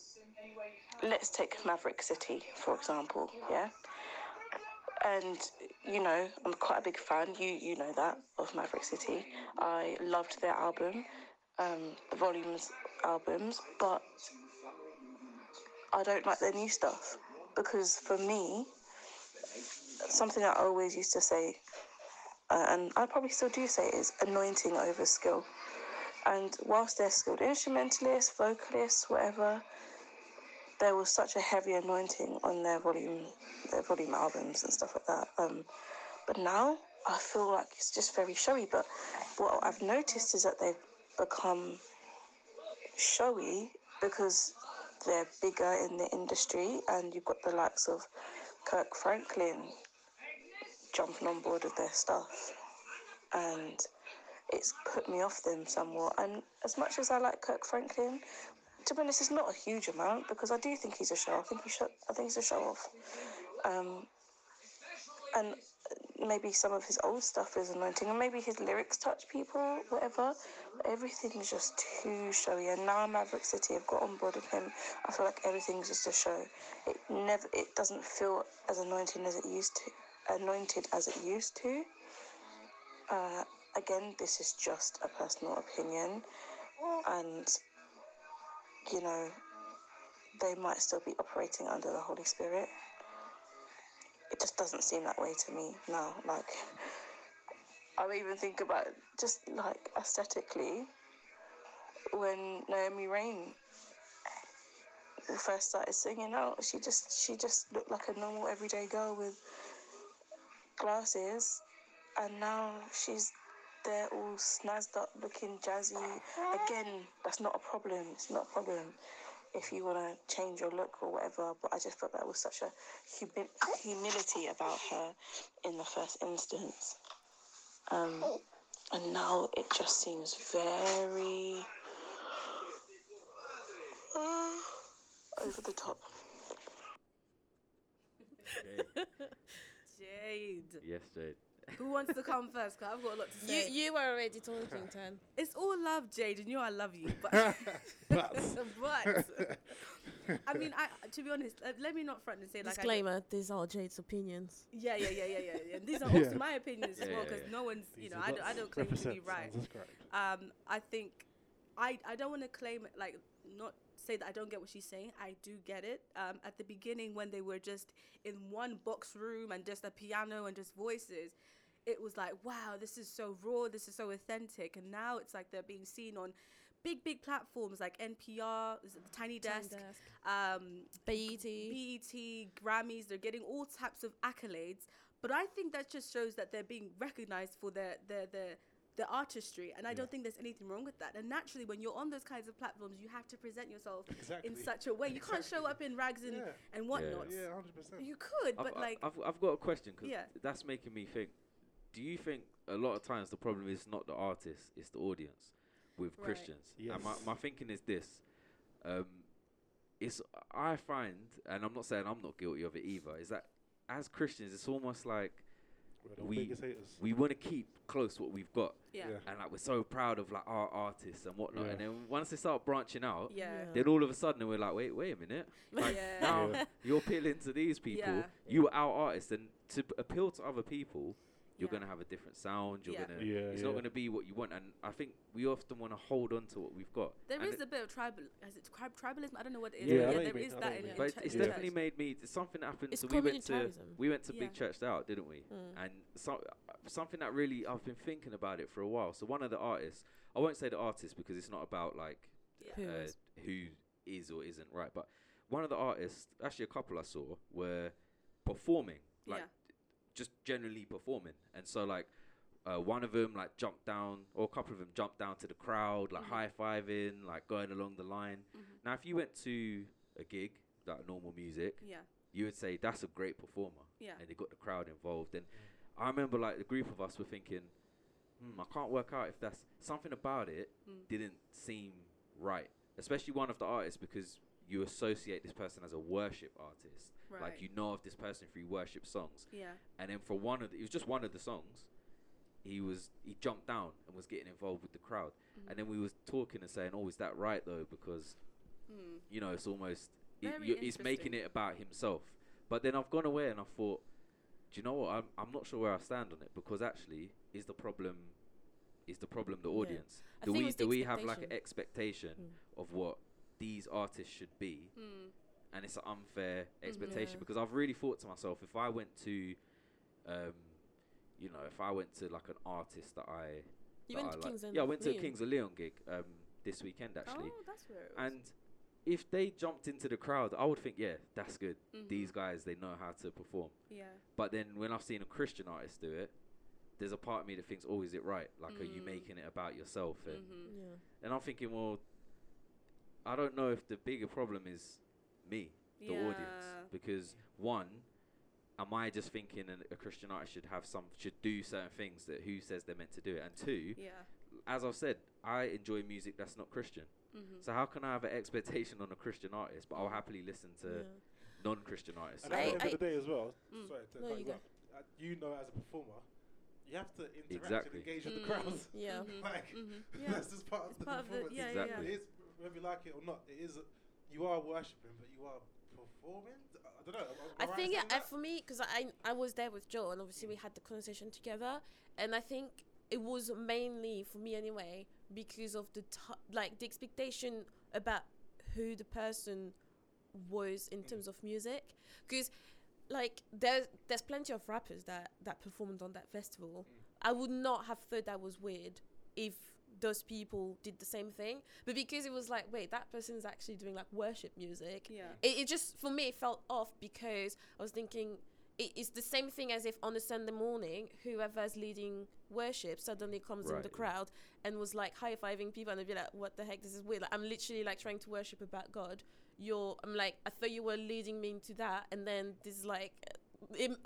let's take Maverick City, for example, yeah? And, you know, I'm quite a big fan, you know that, of Maverick City. I loved their album, the Volumes albums, but I don't like their new stuff. Because for me, something I always used to say, and I probably still do say, is anointing over skill. And whilst they're skilled instrumentalists, vocalists, whatever, there was such a heavy anointing on their volume albums and stuff like that. But now I feel like it's just very showy. But what I've noticed is that they've become showy because they're bigger in the industry, and you've got the likes of Kirk Franklin jumping on board with their stuff, and it's put me off them somewhat. And as much as I like Kirk Franklin, to be honest, it's not a huge amount, because I do think he's a show. I think he's a show off. And maybe some of his old stuff is anointing, and maybe his lyrics touch people, whatever. But everything's just too showy. And now Maverick City, I've got on board with him. I feel like everything's just a show. It doesn't feel as anointed as it used to. Again, this is just a personal opinion, and you know, they might still be operating under the Holy Spirit. It just doesn't seem that way to me now. Like, I don't even think about it, just like aesthetically, when Naomi Raine first started singing out, she just looked like a normal everyday girl with glasses, and now she's there all snazzed up looking jazzy. Again, that's not a problem. It's not a problem if you want to change your look or whatever, but I just thought that was such a humility about her in the first instance. And now it just seems very over the top. Jade. Yes, Jade. Who wants to come first? Because I've got a lot to say. You were already talking, Tan. It's all love, Jade, and you know I love you. But I mean, to be honest, let me not front and say, like, disclaimer, these are Jade's opinions. Yeah. And these are also my opinions as well, because no one's, you know, I don't claim to be right. I think I don't want to claim, like, not say that I don't get what she's saying. I do get it. At the beginning, when they were just in one box room and just a piano and just voices, it was like, wow, this is so raw, this is so authentic. And now it's like they're being seen on big platforms like NPR, Tiny Desk. BET, Grammys. They're getting all types of accolades, but I think that just shows that they're being recognized for their artistry, and I don't think there's anything wrong with that. And naturally, when you're on those kinds of platforms, you have to present yourself in such a way. You can't show up in rags and whatnot. Yeah, 100%. You could, I've got a question, because that's making me think. Do you think a lot of times the problem is not the artist, it's the audience with Christians? Yes. And my thinking is this. I find, and I'm not saying I'm not guilty of it either, is that as Christians, it's almost like we want to keep close what we've got, and like we're so proud of like our artists and whatnot, and then once they start branching out, then all of a sudden we're like, wait a minute, like, now you're appealing to these people, you are our artists, and to appeal to other people, you're gonna have a different sound. You're gonna, it's not gonna be what you want. And I think we often want to hold on to what we've got. There is a bit of tribalism. I don't know what it is. It's definitely made me. Something happened. So we went to Big Church Out, didn't we? And something that really, I've been thinking about it for a while. So one of the artists, I won't say the artist because it's not about like who is or isn't right, but one of the artists, actually a couple I saw, were performing like. Yeah. Just generally performing, and so like one of them like jumped down, or a couple of them jumped down to the crowd, like high-fiving, like going along the line. Now if you went to a gig, like normal music, you would say that's a great performer, and they got the crowd involved. And I remember like the group of us were thinking, I can't work out if that's something about it didn't seem right, especially one of the artists, because you associate this person as a worship artist. Right. Like, you know of this person through worship songs. Yeah. And then for one of it was just one of the songs, he jumped down and was getting involved with the crowd. Mm. And then we was talking and saying, oh, is that right though? Because, you know, it's almost, he's making it about himself. But then I've gone away and I thought, do you know what? I'm not sure where I stand on it, because actually, is the problem the audience? Yeah. Do we have like an expectation of what these artists should be? Mm. And it's an unfair expectation, because I've really thought to myself, if I went to, if I went to like an artist that I, I went to a Kings of Leon gig this weekend actually. Oh, that's weird. And if they jumped into the crowd, I would think, yeah, that's good. Mm-hmm. These guys, they know how to perform. Yeah. But then when I've seen a Christian artist do it, there's a part of me that thinks, oh, is it right? Like, are you making it about yourself? And, and I'm thinking, well, I don't know if the bigger problem is me, the audience, because one, am I just thinking a Christian artist should do certain things that who says they're meant to do it? And two, as I've said, I enjoy music that's not Christian. Mm-hmm. So how can I have an expectation on a Christian artist, but I'll happily listen to non-Christian artists? And at the end of the day as well, sorry to back you up, you know, as a performer, you have to interact and engage with the crowds. Yeah. That's just part of the performance. It is, whether you like it or not, it is, you are worshipping, but you are performing? I don't know. I think, for me, because I was there with Joel, and obviously we had the conversation together, and I think it was mainly, for me anyway, because of the expectation about who the person was in terms of music. Because, like, there's plenty of rappers that performed on that festival. Mm. I would not have thought that was weird if those people did the same thing, but because it was like, wait, that person's actually doing like worship music, it just, for me, it felt off, because I was thinking it's the same thing as if on a Sunday morning whoever's leading worship suddenly comes in the crowd and was like high-fiving people, and I'd be like, what the heck, this is weird. Like, I'm literally like trying to worship about God, I'm like, I thought you were leading me into that, and then this is like,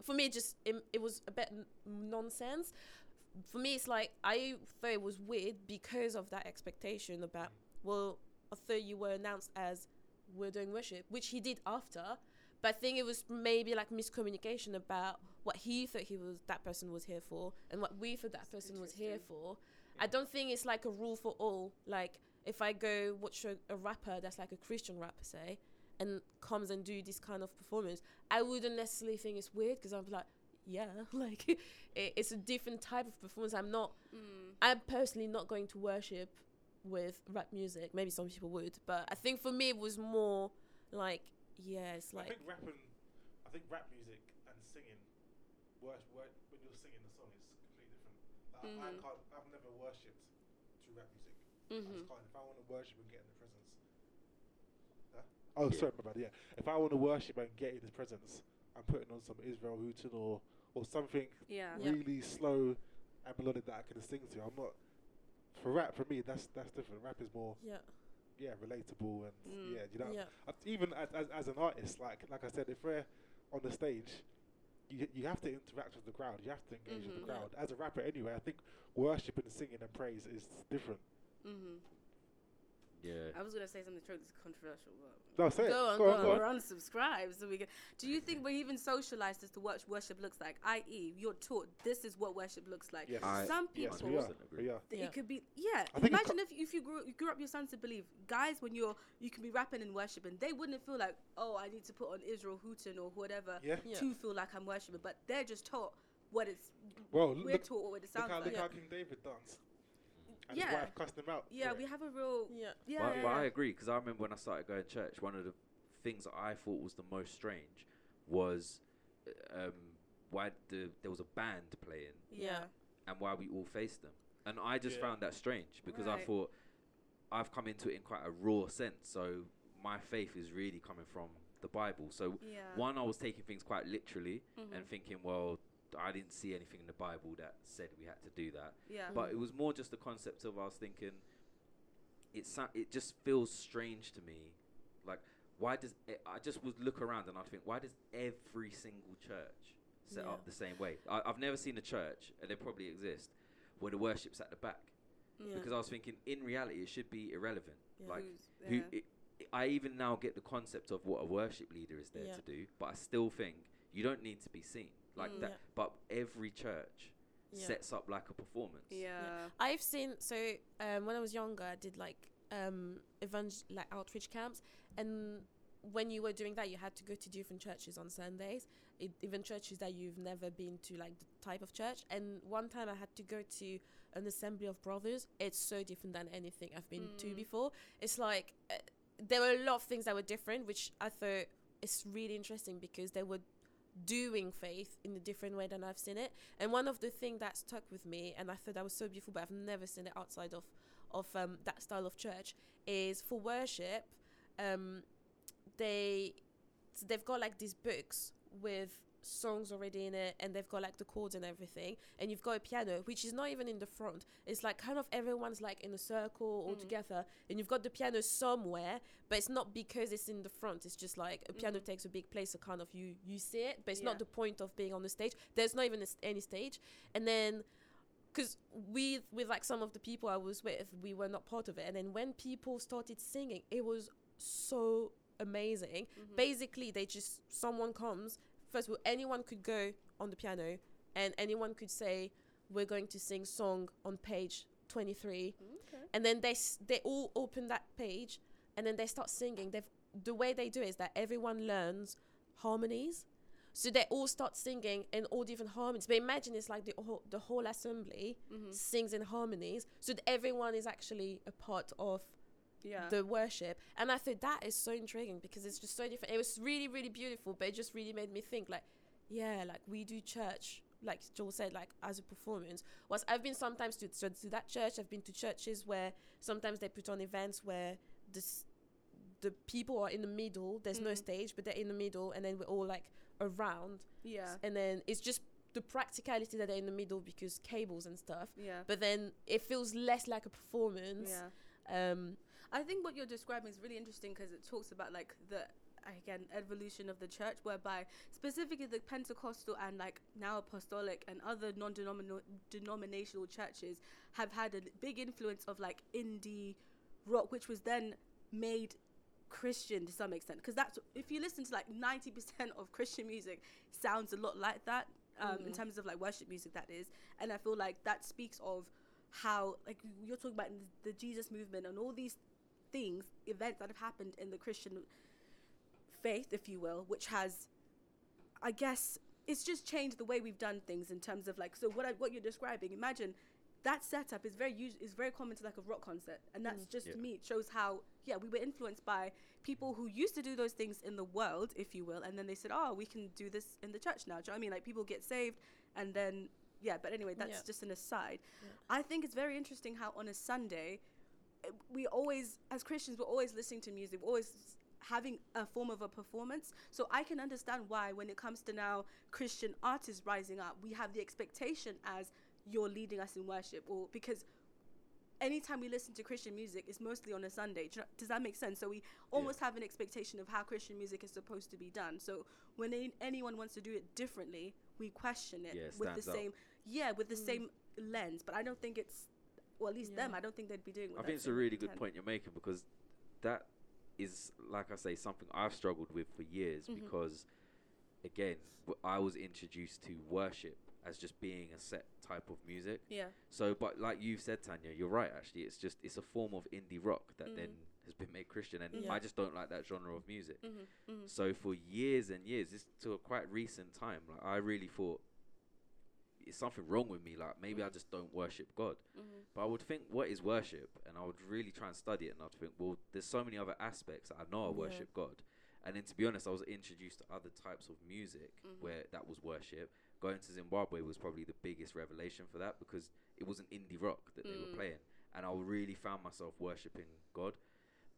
for me, just it was a bit nonsense. For me, it's like, I thought it was weird because of that expectation about, well, I thought you were announced as we're doing worship, which he did after, but I think it was maybe like miscommunication about what he thought that person was here for, and what we thought that person was here for. Yeah. I don't think it's like a rule for all. Like, if I go watch a rapper that's like a Christian rapper, say, and comes and do this kind of performance, I wouldn't necessarily think it's weird, because I'm like, yeah, like it's a different type of performance. I'm personally not going to worship with rap music. Maybe some people would, but I think for me it was more like, it's like, I think rap music and singing, when you're singing the song, is completely different. I've never worshipped to rap music. I just can't. If I want to worship and get in the presence, if I want to worship and get in the presence, I'm putting on some Israel Houghton or something really slow and melodic that I can sing to. I'm not, for rap, for me, that's different. Rap is more relatable, and even as an artist, like I said, if we're on the stage, you have to interact with the crowd, you have to engage with the crowd. As a rapper anyway, I think worship and singing and praise is different. Yeah. I was gonna say something totally controversial. No, say it. Go on. We're unsubscribed, so we can. Do you think we're even socialized as to what worship looks like? I.e., you're taught this is what worship looks like. Yes. Some people, it could be. Yeah. Imagine if you grew up your son to believe, guys, when you can be rapping and worshiping, they wouldn't feel like, oh, I need to put on Israel Houghton or whatever to feel like I'm worshiping, but they're just taught what it's. Well, we're taught what it sounds like. Look how King David danced. And his wife cussed him out. Yeah, we have a real. Yeah. But I agree, because I remember when I started going to church, one of the things that I thought was the most strange was why there was a band playing. Yeah. And why we all faced them. And I just found that strange, because I thought I've come into it in quite a raw sense. So my faith is really coming from the Bible. So one, I was taking things quite literally and thinking, well, I didn't see anything in the Bible that said we had to do that. Yeah. But it was more just the concept of, I was thinking, it just feels strange to me. Like, why does I just would look around and I'd think, why does every single church set up the same way? I've never seen a church, and they probably exist, where the worship's at the back. Yeah. Because I was thinking, in reality, it should be irrelevant. Yeah. Like, I even now get the concept of what a worship leader is there to do, but I still think you don't need to be seen. Like that, but every church sets up like a performance. Yeah. I've seen, so when I was younger, I did like outreach camps, and when you were doing that, you had to go to different churches on Sundays, even churches that you've never been to, like the type of church. And one time I had to go to an Assembly of Brothers. It's so different than anything I've been to before. It's like there were a lot of things that were different, which I thought is really interesting because they were doing faith in a different way than I've seen it. And one of the things that stuck with me, and I thought that was so beautiful, but I've never seen it outside of that style of church, is for worship. They've got like these books with songs already in it, and they've got like the chords and everything, and you've got a piano which is not even in the front. It's like kind of everyone's like in a circle all together, and you've got the piano somewhere, but it's not because it's in the front. It's just like a piano takes a big place, so kind of you see it, but it's not the point of being on the stage. There's not even any stage. And then because with like some of the people I was with, we were not part of it, and then when people started singing, it was so amazing. Basically they just, someone comes first of all, anyone could go on the piano and anyone could say, we're going to sing song on page 23. Okay. And then they all open that page and then they start singing. The way they do it is that everyone learns harmonies, so they all start singing in all different harmonies. But imagine it's like the whole assembly sings in harmonies, so that everyone is actually a part of the worship. And I thought that is so intriguing because it's just so different. It was really, really beautiful, but it just really made me think like, we do church, like Joel said, like as a performance. Whilst I've been sometimes to that church, I've been to churches where sometimes they put on events where the people are in the middle, there's no stage, but they're in the middle, and then we're all like around. Yeah. And then it's just the practicality that they're in the middle because cables and stuff. Yeah. But then it feels less like a performance. Yeah. I think what you're describing is really interesting because it talks about like the evolution of the church, whereby specifically the Pentecostal and like now Apostolic and other non-denominational churches have had a big influence of like indie rock, which was then made Christian to some extent, because that's, if you listen to like 90% of Christian music, sounds a lot like that in terms of like worship music, that is. And I feel like that speaks of how, like you're talking about the Jesus movement and all these things, events that have happened in the Christian faith, if you will, which has, I guess, it's just changed the way we've done things in terms of like, so what you're describing, imagine that setup is very common to like a rock concert. And that's just, to me, it shows how, we were influenced by people who used to do those things in the world, if you will. And then they said, oh, we can do this in the church now. Do you know what I mean? Like people get saved and then, that's just an aside. Yeah. I think it's very interesting how on a Sunday, we always, as Christians, we're always listening to music, we're always having a form of a performance. So I can understand why when it comes to now Christian artists rising up, we have the expectation as you're leading us in worship, or because anytime we listen to Christian music, it's mostly on a Sunday. Does that make sense? So we almost have an expectation of how Christian music is supposed to be done. So when anyone wants to do it differently, we question it with the same lens. But I don't think it's, well, at least them, I don't think they'd be doing it. I think it's a really good point you're making, because that is, like I say, something I've struggled with for years because, again, I was introduced to worship as just being a set type of music. Yeah. So, but like you've said, Tanya, you're right, actually. It's just, it's a form of indie rock that then has been made Christian. And I just don't like that genre of music. So for years and years, this to a quite recent time, like I really thought, it's something wrong with me. Like maybe I just don't worship God. But I would think, what is worship? And I would really try and study it. And I'd think, well, there's so many other aspects that I know I worship God. And then, to be honest, I was introduced to other types of music where that was worship. Going to Zimbabwe was probably the biggest revelation for that, because it was an indie rock that they were playing. And I really found myself worshipping God.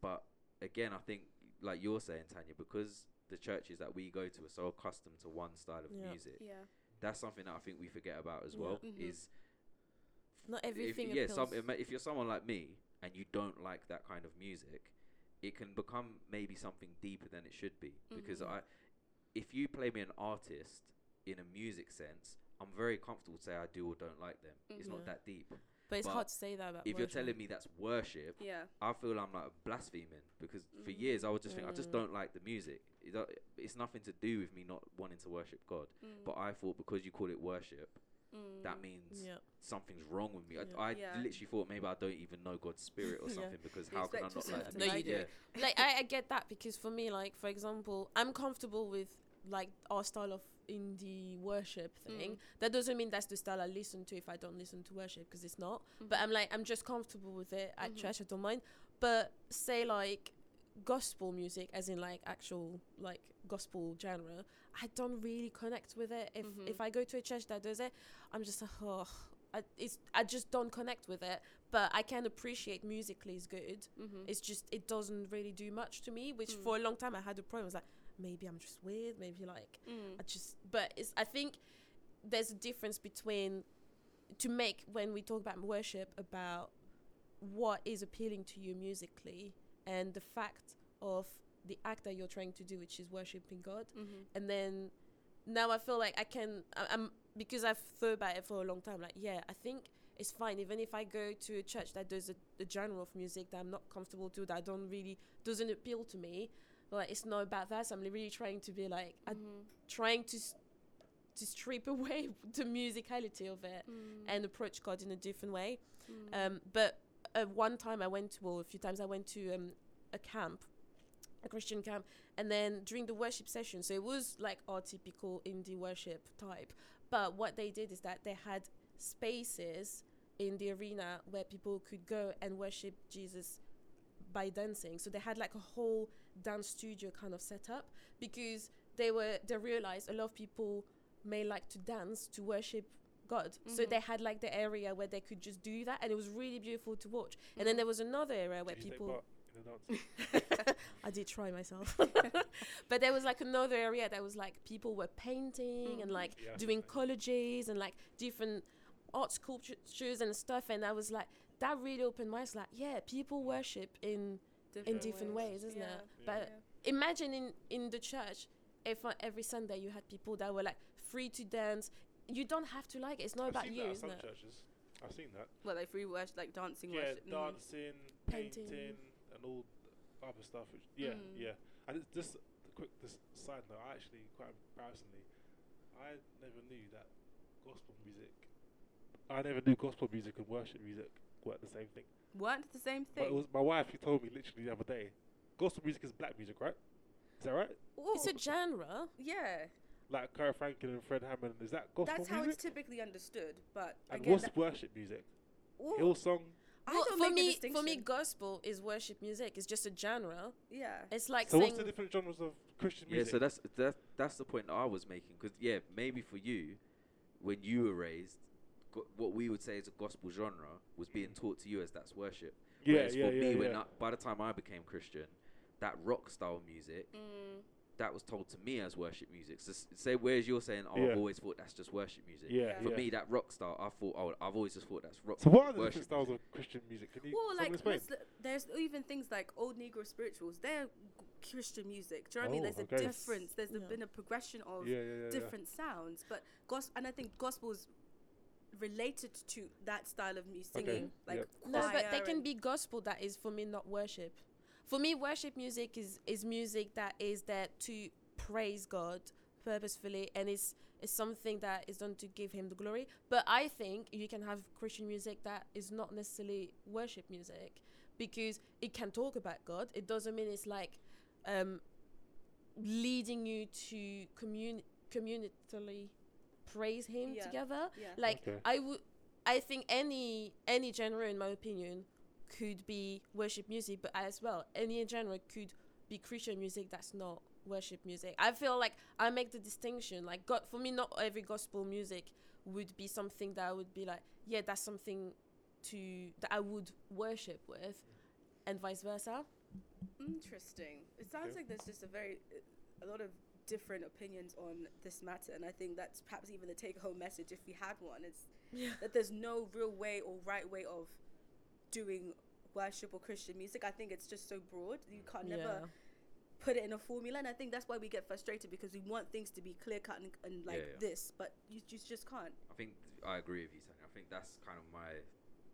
But again, I think, like you're saying, Tanya, because the churches that we go to are so accustomed to one style of music, that's something that I think we forget about as well, is... Not everything appeals. If you're someone like me and you don't like that kind of music, it can become maybe something deeper than it should be. Because if you play me an artist... in a music sense, I'm very comfortable to say I do or don't like them. It's not that deep. But it's hard to say that about if worship. You're telling me that's worship, I feel I'm like blaspheming, because for years I would just think, I just don't like the music. It's nothing to do with me not wanting to worship God. But I thought, because you call it worship, that means something's wrong with me. I literally thought maybe I don't even know God's spirit or something because how can I not like no, you do. Like I get that because for me, like for example, I'm comfortable with like our style of indie worship thing. That doesn't mean that's the style I listen to if I don't listen to worship, because it's not. But I'm just comfortable with it at church. I don't mind. But say like gospel music, as in like actual like gospel genre, I don't really connect with it. If I go to a church that does it, I'm just like, I just don't connect with it. But I can appreciate musically is good. It's just it doesn't really do much to me, which for a long time I had a problem. I was like, maybe I'm just weird, maybe like I think there's a difference between to make when we talk about worship about what is appealing to you musically and the fact of the act that you're trying to do, which is worshiping God. And then now I feel like I'm because I've thought about it for a long time, like I think it's fine even if I go to a church that does a genre of music that I'm not comfortable to, that doesn't appeal to me. Like it's not about that. So I'm really trying to be like trying to strip away the musicality of it and approach God in a different way. One time I went to, well, a few times I went to a camp, a Christian camp, and then during the worship session, so it was like our typical indie worship type, but what they did is that they had spaces in the arena where people could go and worship Jesus by dancing. So they had like a whole dance studio kind of setup because they realized a lot of people may like to dance to worship God. So they had like the area where they could just do that, and it was really beautiful to watch. And then there was another area where people I did try myself but there was like another area that was like people were painting and like doing collages and like different art sculptures and stuff, and I was like, that really opened my eyes. Like, people worship in different ways, isn't it? But imagine in the church, if every Sunday you had people that were like free to dance. You don't have to like it. It's not about you, isn't it? Churches. I've seen that. Well, they free worship, like dancing, worship, dancing, painting, and all other stuff. Which, and it's just a quick side note. I actually, quite embarrassingly, I never knew gospel music and worship music weren't the same thing. But it was my wife who told me literally the other day, gospel music is black music, right? Is that right? Ooh. It's a genre. Yeah. Like Kirk Franklin and Fred Hammond, is that gospel music? That's how it's typically understood, but and again... And what's worship music? Ooh. Hillsong? For me, gospel is worship music. It's just a genre. Yeah. It's like so what's the different genres of Christian music? Yeah, so that's the point that I was making. Because, maybe for you, when you were raised... what we would say is a gospel genre was being taught to you as that's worship. By the time I became Christian, that rock style music, that was told to me as worship music. So say, whereas you're saying, I've always thought that's just worship music. For me, that rock style, I thought, I've always just thought that's rock. So what are the different styles of Christian music? Can you explain? There's even things like old Negro spirituals. They're Christian music. Do you know what I mean? There's a difference. There's been a progression of different sounds. But and I think gospel's related to that style of music, singing, choir. No, but there can be gospel that is, for me, not worship. For me, worship music is music that is there to praise God purposefully, and is something that is done to give him the glory. But I think you can have Christian music that is not necessarily worship music, because it can talk about God. It doesn't mean it's like leading you to communally praise him together. I think any genre, in my opinion, could be worship music, but as well any genre could be Christian music that's not worship music. I feel like I make the distinction, like, God, for me, not every gospel music would be something that I would be like, that's something that I would worship with, and vice versa. Interesting. It sounds like there's just a lot of different opinions on this matter, and I think that's perhaps even the take-home message, if we had one, is that there's no real way or right way of doing worship or Christian music. I think it's just so broad, you can't never put it in a formula, and I think that's why we get frustrated, because we want things to be clear-cut and like this, but you just can't. I think I agree with you, Tanya. I think that's kind of my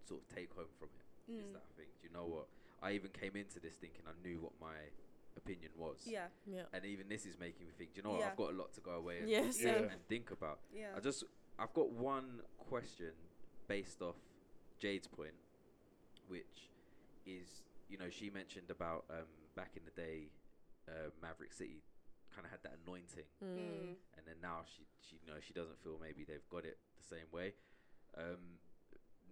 sort of take-home from it, is that I think, do you know what, I even came into this thinking I knew what my opinion was, and even this is making me think, do you know what, I've got a lot to go away and think about. I just I've got one question based off Jade's point, which is, you know, she mentioned about back in the day, Maverick City kind of had that anointing, and then now she you know, she doesn't feel maybe they've got it the same way.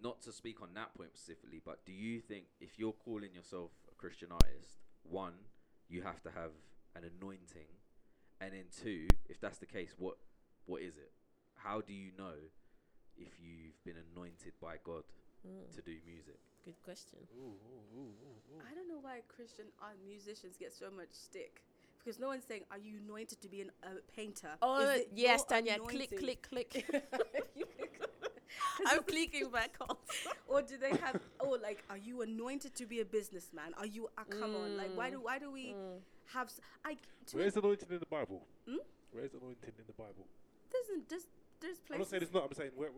Not to speak on that point specifically, but do you think if you're calling yourself a Christian artist, one, you have to have an anointing, and then two, if that's the case, what is it? How do you know if you've been anointed by God to do music? Good question. Ooh. I don't know why Christian musicians get so much stick, because no one's saying, are you anointed to be a painter? Oh, yes, Tanya, anointing? click. I'm clicking back off. Or do they have, are you anointed to be a businessman? Are you, come on, like, why do we have... Where's anointed in the Bible? Where's anointed in the Bible? There's places... I'm not saying it's not, I'm saying where...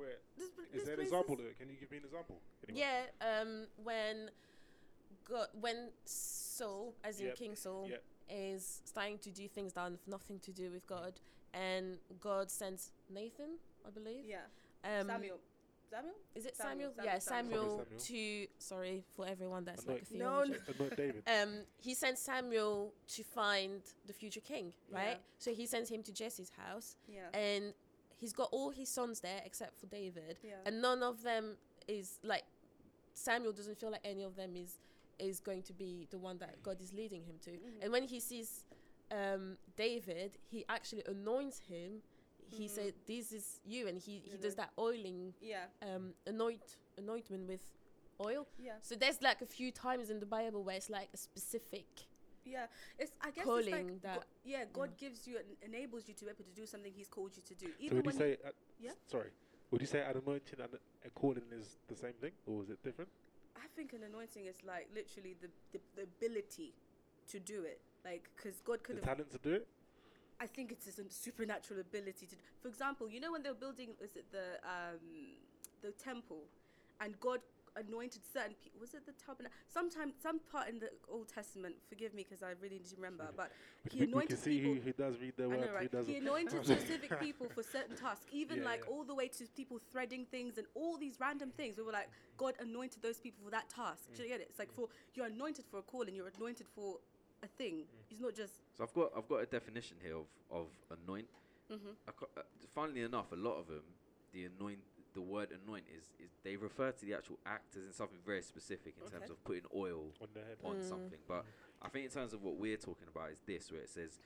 Is there an example of it? Can you give me an example? Anyone? Yeah, when Saul, as in King Saul, is starting to do things that have nothing to do with God, and God sends Nathan, I believe. Yeah. Samuel? Is it Samuel? Yeah, Samuel to... Sorry for everyone that's like a theologian. No, David. He sent Samuel to find the future king, right? Yeah. So he sends him to Jesse's house. Yeah. And he's got all his sons there except for David. Yeah. And none of them is... Like, Samuel doesn't feel like any of them is going to be the one that God is leading him to. Mm-hmm. And when he sees David, he actually anoints him. He said, this is you, and he does that oiling, anointment with oil. Yeah. So there's like a few times in the Bible where it's like a specific calling that... God gives you, enables you to be able to do something he's called you to do. Even so would you say, would you say an anointing and a calling is the same thing, or is it different? I think an anointing is like literally the ability to do it. Like, because God could have... The talent to do it? I think it's a supernatural ability to. For example, you know when they were building, was it the temple, and God anointed certain people. Was it the tabernacle? Sometimes some part in the Old Testament. Forgive me because I really need to remember, but he anointed people. He does read the word. Right? He anointed specific people for certain tasks, even all the way to people threading things and all these random things. We were like, God anointed those people for that task. Do you get it? It's like you're anointed for a call, and you're anointed for a thing. It's not just... So I've got a definition here of anoint. Funnily enough, a lot of them, the word anoint is they refer to the actual act as in something very specific in terms of putting oil on the head on something. But I think in terms of what we're talking about is this, where it says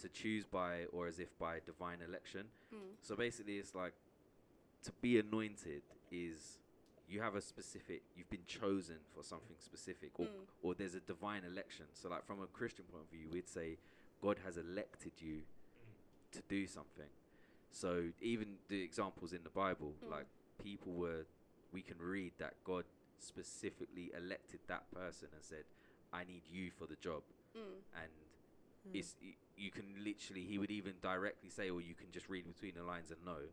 to choose by or as if by divine election. So basically it's like to be anointed is you have a specific, you've been chosen for something specific, or there's a divine election. So like from a Christian point of view, we'd say God has elected you to do something. So even the examples in the Bible, like people were, we can read that God specifically elected that person and said, I need you for the job. And it's, you can literally, he would even directly say, or you can just read between the lines and know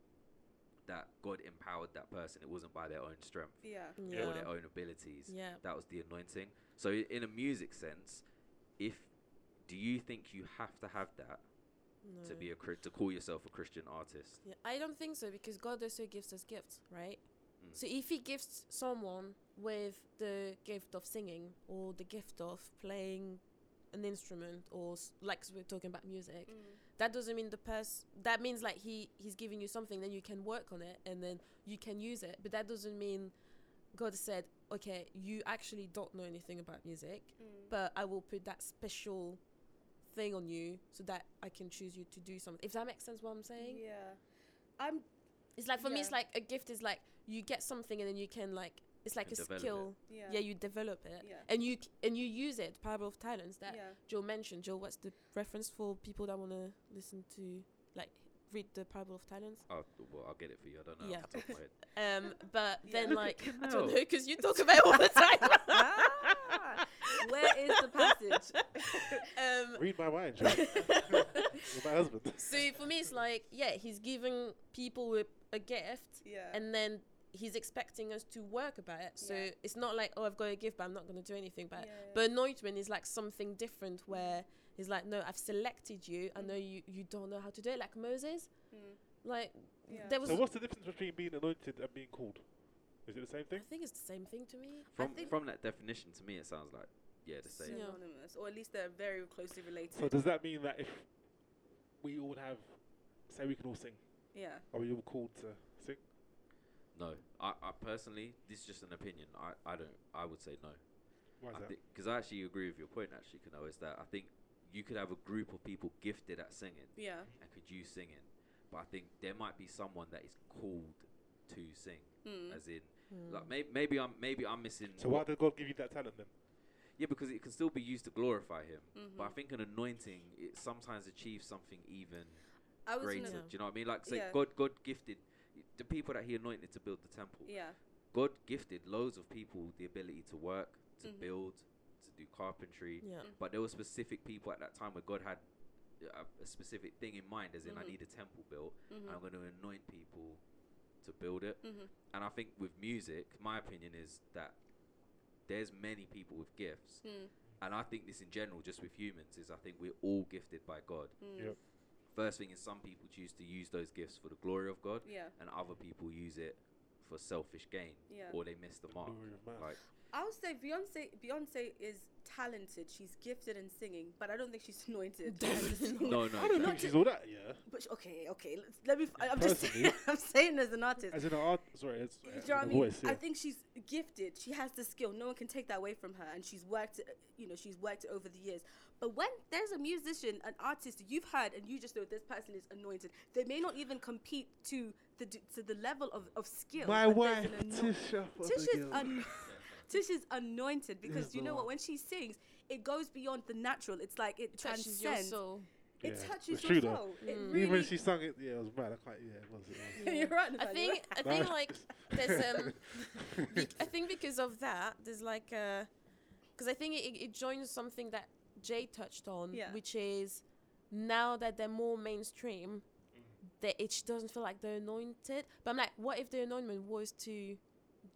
that God empowered that person. It wasn't by their own strength or their own abilities. Yeah. That was the anointing. So in a music sense, do you think you have to have that to be to call yourself a Christian artist? Yeah, I don't think so, because God also gives us gifts, right? So if he gifts someone with the gift of singing or the gift of playing an instrument, or like we're talking about music, that doesn't mean the person, that means like he's giving you something, then you can work on it and then you can use it, but that doesn't mean God said, okay, you actually don't know anything about music, but I will put that special thing on you so that I can choose you to do something. If that makes sense what I'm saying. It's like for me, it's like a gift is like you get something and then you can like, it's like a skill. You develop it. And you use it, parable of talents that Joel mentioned. Joel, what's the reference for people that want to listen to, like, read the parable of talents? Oh, well, I'll get it for you. I don't know. Yeah. Off the top of my head. But then, like, I don't know, because you talk about it all the time. Where is the passage? Read my mind, Joel. With my husband. So for me, it's like, he's giving people a gift. Yeah. And then he's expecting us to work about it. So it's not like, I've got a gift, but I'm not going to do anything about it. But anointment is like something different where he's like, no, I've selected you. I know you don't know how to do it. Like Moses, like Yeah. So what's the difference between being anointed and being called? Is it the same thing? I think it's the same thing to me. From that definition, to me, it sounds like, the same. Synonymous, or at least they're very closely related. So does that mean that if we all have, say we can all sing? Yeah. Are we all called to sing? No. I personally, this is just an opinion. I would say no. Why is that? Because I actually agree with your point, actually, Kano, is that I think you could have a group of people gifted at singing. Yeah. And could you sing it? But I think there might be someone that is called to sing, as in, like maybe I'm missing. So why did God give you that talent then? Yeah, because it can still be used to glorify Him. Mm-hmm. But I think an anointing, it sometimes achieves something even greater. Do you know what I mean? Like, say God gifted the people that He anointed to build the temple. Yeah. God gifted loads of people the ability to work, to build, to do carpentry. Yeah. But there were specific people at that time where God had a specific thing in mind, as in I need a temple built, and I'm going to anoint people to build it. And I think with music, my opinion is that there's many people with gifts, and I think this in general, just with humans, is I think we're all gifted by God. Yep. First thing is, some people choose to use those gifts for the glory of God, and other people use it for selfish gain, or they miss the mark. Like, I would say Beyonce is talented. She's gifted in singing, but I don't think she's anointed. No, I don't think she's all that. Yeah. But okay. Let me. I'm just. I'm saying as an artist. As an artist, sorry. Voice, I think she's gifted. She has the skill. No one can take that away from her, and she's worked. She's worked over the years. But when there's a musician, an artist you've heard, and you just know this person is anointed, they may not even compete to the level of skill. My wife, Tisha's anointed, because you know what? When she sings, it goes beyond the natural. It's like it transcends. Your soul. It touches your soul. It really. Even when she sung it, it was mad. I can't. Yeah, it was. You're right. I think like there's I think because of that, there's like because I think it joins something that Jay touched on, which is now that they're more mainstream, that it doesn't feel like they're anointed. But I'm like, what if the anointment was to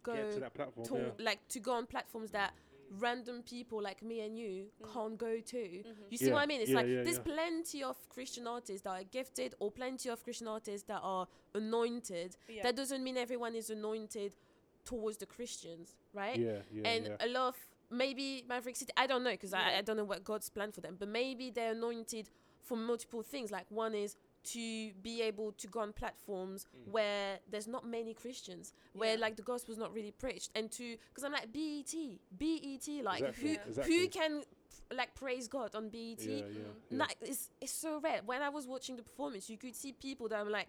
go to that platform, like to go on platforms that random people like me and you can't go to? You see what I mean? It's there's plenty of Christian artists that are gifted, or plenty of Christian artists that are anointed. That doesn't mean everyone is anointed towards the Christians, right? A lot of, maybe Maverick City, I don't know, because I don't know what God's plan for them, but maybe they're anointed for multiple things. Like, one is to be able to go on platforms where there's not many Christians, where like the gospel's not really preached, and to, because I'm like BET, like who can like praise God on BET? Like, it's so rare. When I was watching the performance, you could see people that I'm like,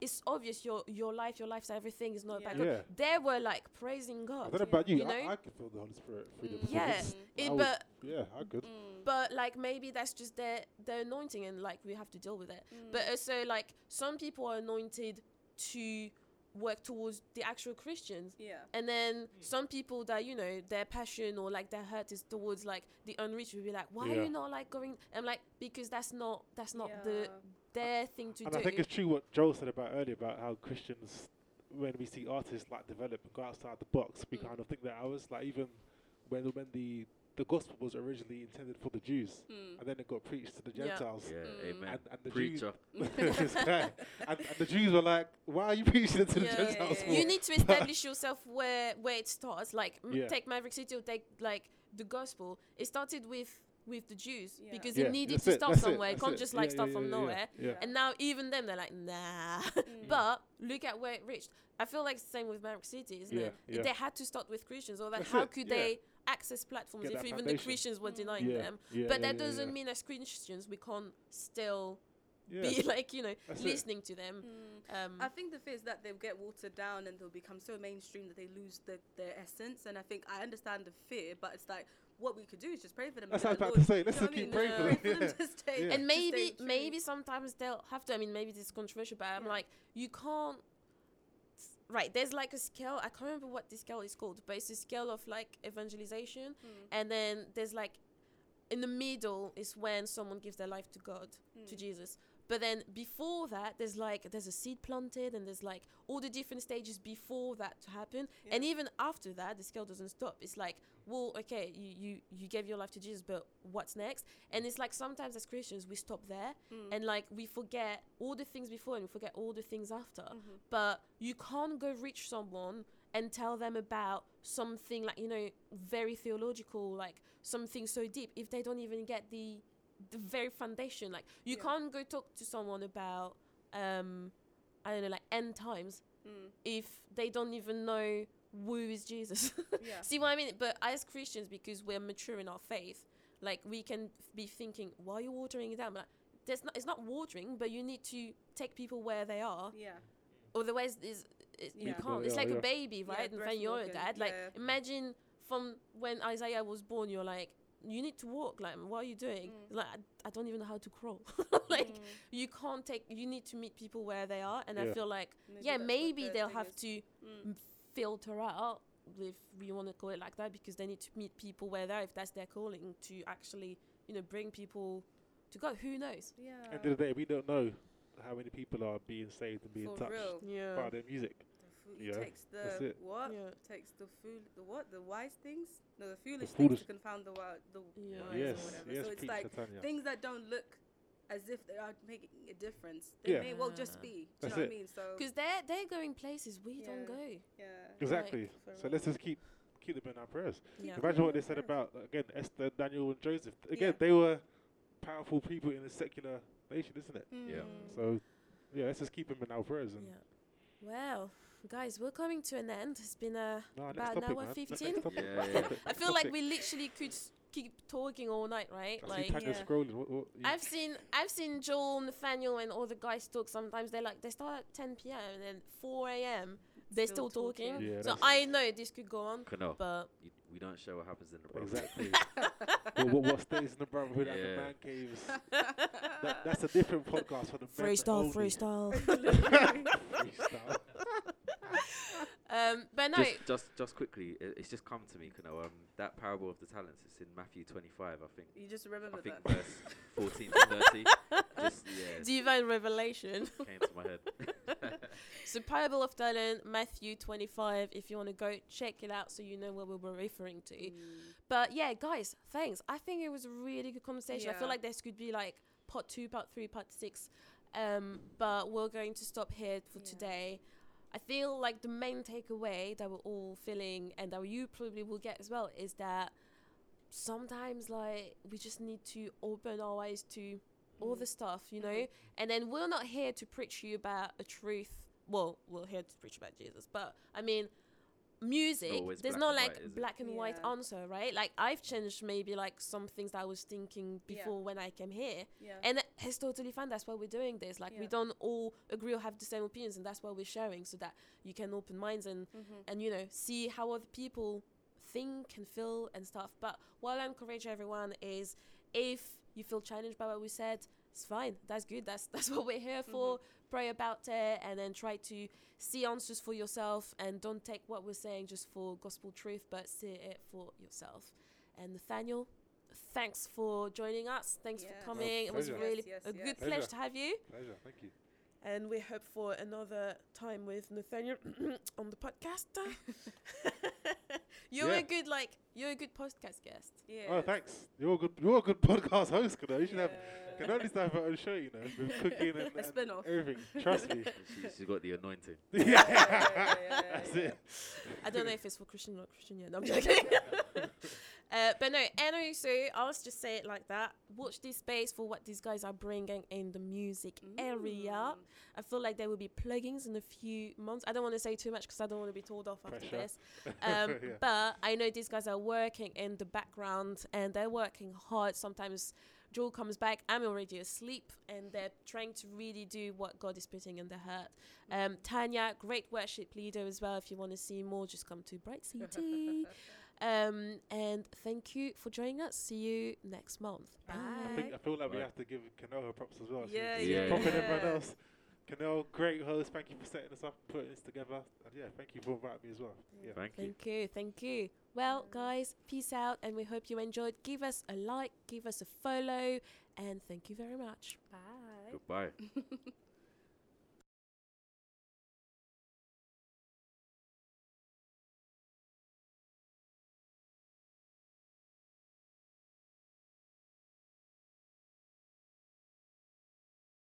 it's obvious your lifestyle, everything is not about God. They were like praising God. I don't know about you, I could feel the Holy Spirit through the performance. I could. But like, maybe that's just their anointing, and like we have to deal with it. But also, like, some people are anointed to work towards the actual Christians, and then some people that their passion or like their hurt is towards like the unreached, will be like, why are you not like going? I'm like, because that's not their thing to do. I think it's true what Joel said about earlier, about how Christians, when we see artists like develop and go outside the box, we kind of think that ours, like, even when the gospel was originally intended for the Jews, and then it got preached to the Gentiles. Yeah, amen. And the preacher. And the Jews were like, "Why are you preaching it to the Gentiles?" Yeah. You need to establish yourself where it starts. Like, take Maverick City, or take like the gospel. It started with the Jews because it needed to start somewhere. It can't just start from nowhere. Yeah. And now even them, they're like, nah. But look at where it reached. I feel like it's the same with Maverick City, isn't it? Yeah. They had to start with Christians, or like, how could they access platforms if even the Christians were denying them? But that doesn't mean as Christians we can't still be like, listening to them. I think the fear is that they'll get watered down and they'll become so mainstream that they lose their essence. And I think I understand the fear, but it's like, what we could do is just pray for them. That's what I was about to say. Let's just keep praying for them. And maybe sometimes they'll have to. I mean, maybe this is controversial, but I'm like, you can't. Right, there's like a scale. I can't remember what this scale is called, but it's a scale of like evangelization, and then there's like, in the middle is when someone gives their life to God, to Jesus. But then before that, there's a seed planted, and there's like all the different stages before that to happen. Yeah. And even after that, the scale doesn't stop. It's like, well, okay, you gave your life to Jesus, but what's next? And it's like sometimes as Christians, we stop there and like we forget all the things before and we forget all the things after. Mm-hmm. But you can't go reach someone and tell them about something like, you know, very theological, like something so deep if they don't even get the very foundation. Like you can't go talk to someone about I don't know, like end times if they don't even know who is Jesus. Yeah. See what I mean? But as Christians, because we're mature in our faith, like we can be thinking, why are you watering it down? Like it's not watering, but you need to take people where they are. Yeah. Otherwise you can't. It's like a baby, right? Yeah, and then you're a dad. Like imagine from when Isaiah was born, you're like, you need to walk. Like, what are you doing? Like, I don't even know how to crawl. Like, you need to meet people where they are. And I feel like, maybe they'll have to filter out, if we want to call it like that, because they need to meet people where they are, if that's their calling, to actually, you know, bring people to God. Who knows? Yeah. At the end of the day, we don't know how many people are being saved and being touched by their music. The foolish things to confound the wise or whatever. So it's like things that don't look as if they are making a difference. They may well just be. Do you know what I mean? So because they're going places we don't go. Yeah, exactly. Like, so let's just keep them in our prayers. Yeah. Imagine what they said about again Esther, Daniel, and Joseph. Again, they were powerful people in a secular nation, isn't it? Mm. Yeah. So let's just keep them in our prayers. And well, guys, we're coming to an end. It's been about an hour 15. I feel like we literally could keep talking all night, right? I see Tanya scrolling. What, I've seen Joel, Nathaniel, and all the guys talk. Sometimes they start at 10 p.m. and then 4 a.m. They're still talking. Yeah, so I know this could go on, but we don't show what happens in the brotherhood. Exactly. What stays in the brotherhood and the man caves. That's a different podcast for the freestyle. But no, just quickly, it's just come to me, Kano, that parable of the talents. It's in Matthew 25, I think. You just remember that. Verse 14 to 30. Divine revelation came to my head. So parable of talent, Matthew 25. If you want to go check it out, so you know what we were referring to. But yeah, guys, thanks. I think it was a really good conversation. Yeah. I feel like this could be like part 2, part 3, part 6. But we're going to stop here for today. I feel like the main takeaway that we're all feeling, and that you probably will get as well, is that sometimes like we just need to open our eyes to all the stuff, you know. And then we're not here to preach you about a truth. Well, we're here to preach about Jesus, but I mean, music, there's not like black and white answer, right? Like I've changed maybe like some things that I was thinking before when I came here, and it's totally fine. That's why we're doing this. Like we don't all agree or have the same opinions, and that's why we're sharing, so that you can open minds and you know, see how other people think and feel and stuff. But what I encourage everyone is, if you feel challenged by what we said, it's fine. That's good. That's what we're here for. Pray about it, and then try to see answers for yourself, and don't take what we're saying just for gospel truth, but see it for yourself. And Nathaniel, thanks for joining us. Thanks for coming. It was really good pleasure to have you. Pleasure. Thank you. And we hope for another time with Nathaniel on the podcast. You're a good podcast guest. Yeah. Oh, thanks. You're a good podcast host, Kano. You should have Kano needs to have her own show, you know, with cooking and a spin-off. Everything. Trust me. She's got the anointing. That's it. I don't know if it's for Christian or not Christian yet. No, I'm joking. But no, and also, I'll just say it like that. Watch this space for what these guys are bringing in the music area. I feel like there will be plugins in a few months. I don't want to say too much because I don't want to be told off after this. But I know these guys are working in the background, and they're working hard. Sometimes Joel comes back, I'm already asleep, and they're trying to really do what God is putting in their heart. Tanya, great worship leader as well. If you want to see more, just come to Bright City. And thank you for joining us. See you next month. Bye. I feel like we have to give Kano her props as well. Propping everyone else. Canel, great host. Thank you for setting us up and putting this together. And yeah, thank you for inviting me as well. Yeah. Thank you. Well, guys, peace out. And we hope you enjoyed. Give us a like, give us a follow. And thank you very much. Bye. Goodbye.